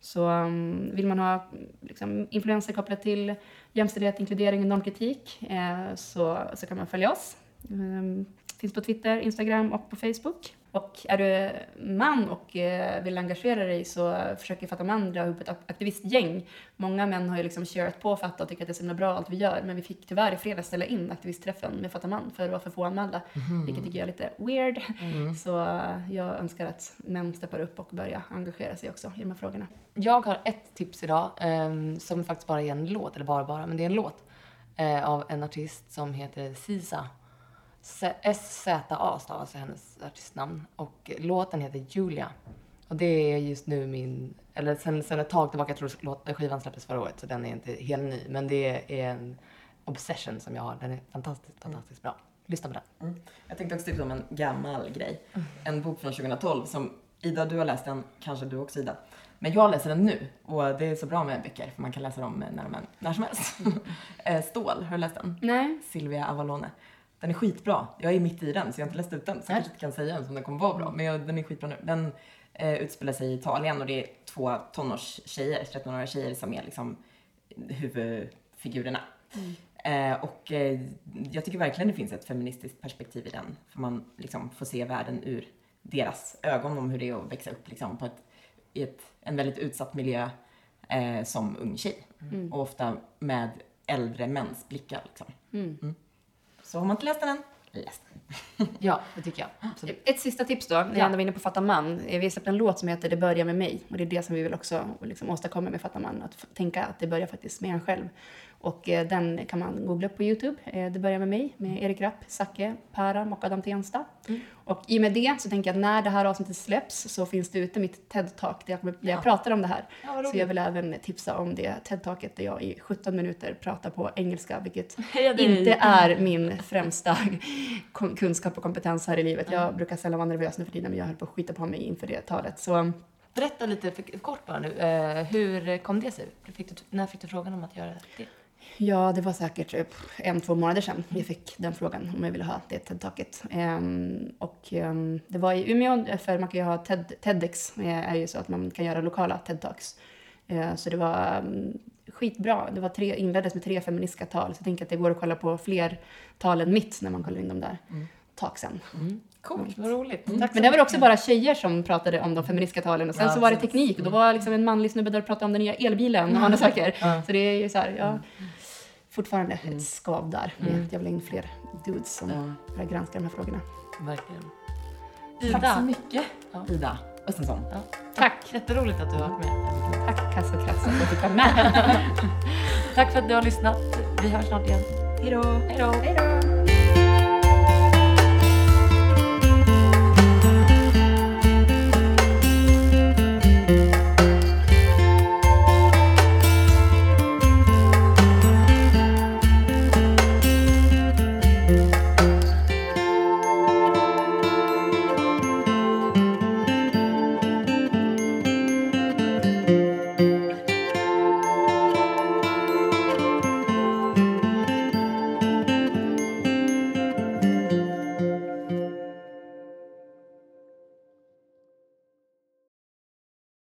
Så um, vill man ha liksom, influenser kopplat till jämställdhet, inkludering och normkritik eh, så, så kan man följa oss. Um, finns på Twitter, Instagram och på Facebook. Och är du man och eh, vill engagera dig så försöker Fatta Man dra ihop ett aktivistgäng. Många män har ju liksom kört på Fatta och tycker att det är så himla bra allt vi gör. Men vi fick tyvärr i fredags ställa in aktivistträffen med Fatta Man för att vara för få anmälda. Mm. Vilket tycker jag är lite weird. Mm. Så jag önskar att män steppar upp och börjar engagera sig också i de här frågorna. Jag har ett tips idag eh, som faktiskt bara är en låt, eller bara bara, men det är en låt eh, av en artist som heter Sisa. S Z A stavas hennes artistnamn och låten heter Julia och det är just nu min eller sen, sen ett tag tillbaka, jag tror låt, skivan släpptes förra året så den är inte helt ny men det är en obsession som jag har, den är fantastiskt, fantastiskt bra, lyssna på den. Mm. Jag tänkte också tipsa om en gammal grej, en bok från tjugotolv som Ida, du har läst den, kanske du också Ida. Men jag läser den nu och det är så bra med böcker för man kan läsa dem när, man, när som helst. Stål, har du läst den? Nej. Silvia Avallone. Den är skitbra. Jag är mitt i den så jag har inte läst ut den. Så jag kanske inte kan säga den som den kommer vara bra. Men jag, den är skitbra nu. Den eh, utspelar sig i Italien och det är två tonårstjejer, trettonåriga tjejer som är liksom huvudfigurerna. Mm. Eh, och eh, jag tycker verkligen det finns ett feministiskt perspektiv i den. För man liksom får se världen ur deras ögon om hur det är att växa upp liksom, på ett, i ett, en väldigt utsatt miljö eh, som ung tjej. Mm. Och ofta med äldre mäns blickar liksom. Mm. Mm. Så har man inte läst den än? Läst den. Ja, det tycker jag. Absolut. Ett sista tips då, när jag ändå var inne på Fatta Man. Vi har släppt en låt som heter Det börjar med mig. Och det är det som vi vill också liksom åstadkomma med Fatta Man. Att f- tänka att det börjar faktiskt med en själv. Och eh, den kan man googla på YouTube. Eh, det börjar med mig, med Erik Rapp, Zacke, Päram och Adam Tensta. Mm. Och i och med det så tänker jag att när det här avsnittet släpps så finns det ute mitt TED-talk där jag, där jag ja. pratar om det här. Ja, så jag vill även tipsa om det TED-talket där jag i sjutton minuter pratar på engelska. Vilket ja, det är... inte är min främsta kunskap och kompetens här i livet. Mm. Jag brukar sällan vara nervös nu för tiden, men jag höll på att skita på mig inför det talet. Så... Berätta lite för, kort bara nu. Eh, hur kom det sig? Fick du, när fick du frågan om att göra det? Ja, det var säkert en, två månader sedan jag fick den frågan om jag ville ha det TED-taket. Um, och um, det var i Umeå, för man kan ju ha TED, TEDx. Det är ju så att man kan göra lokala TED-talks. Uh, så det var um, skitbra. Det var tre, inleddes med tre feministiska tal. Så jag tänker att det går att kolla på fler tal än mitt när man kollar in dem där. Mm. Talksen. Mm. Coolt, vad roligt. Mm. Men det var också bara tjejer som pratade om de feministiska talen. Och sen ja, så var det teknik. Och då var liksom en manlig snubbe där och pratade om den nya elbilen och andra saker. Ja. Så det är ju så här, ja... Fortfarande mm. ett skav där. Mm. Jag vill in fler dudes som ja. granskar de här frågorna. Verkligen. Ida. Tack så mycket. Ja. Ida Östensson. Ja. Tack. Jätteroligt att du har varit med. Tack Kassa Krasse för att du kom med. Tack för att du har lyssnat. Vi hörs snart igen. Hej då. Hej då. Hej då.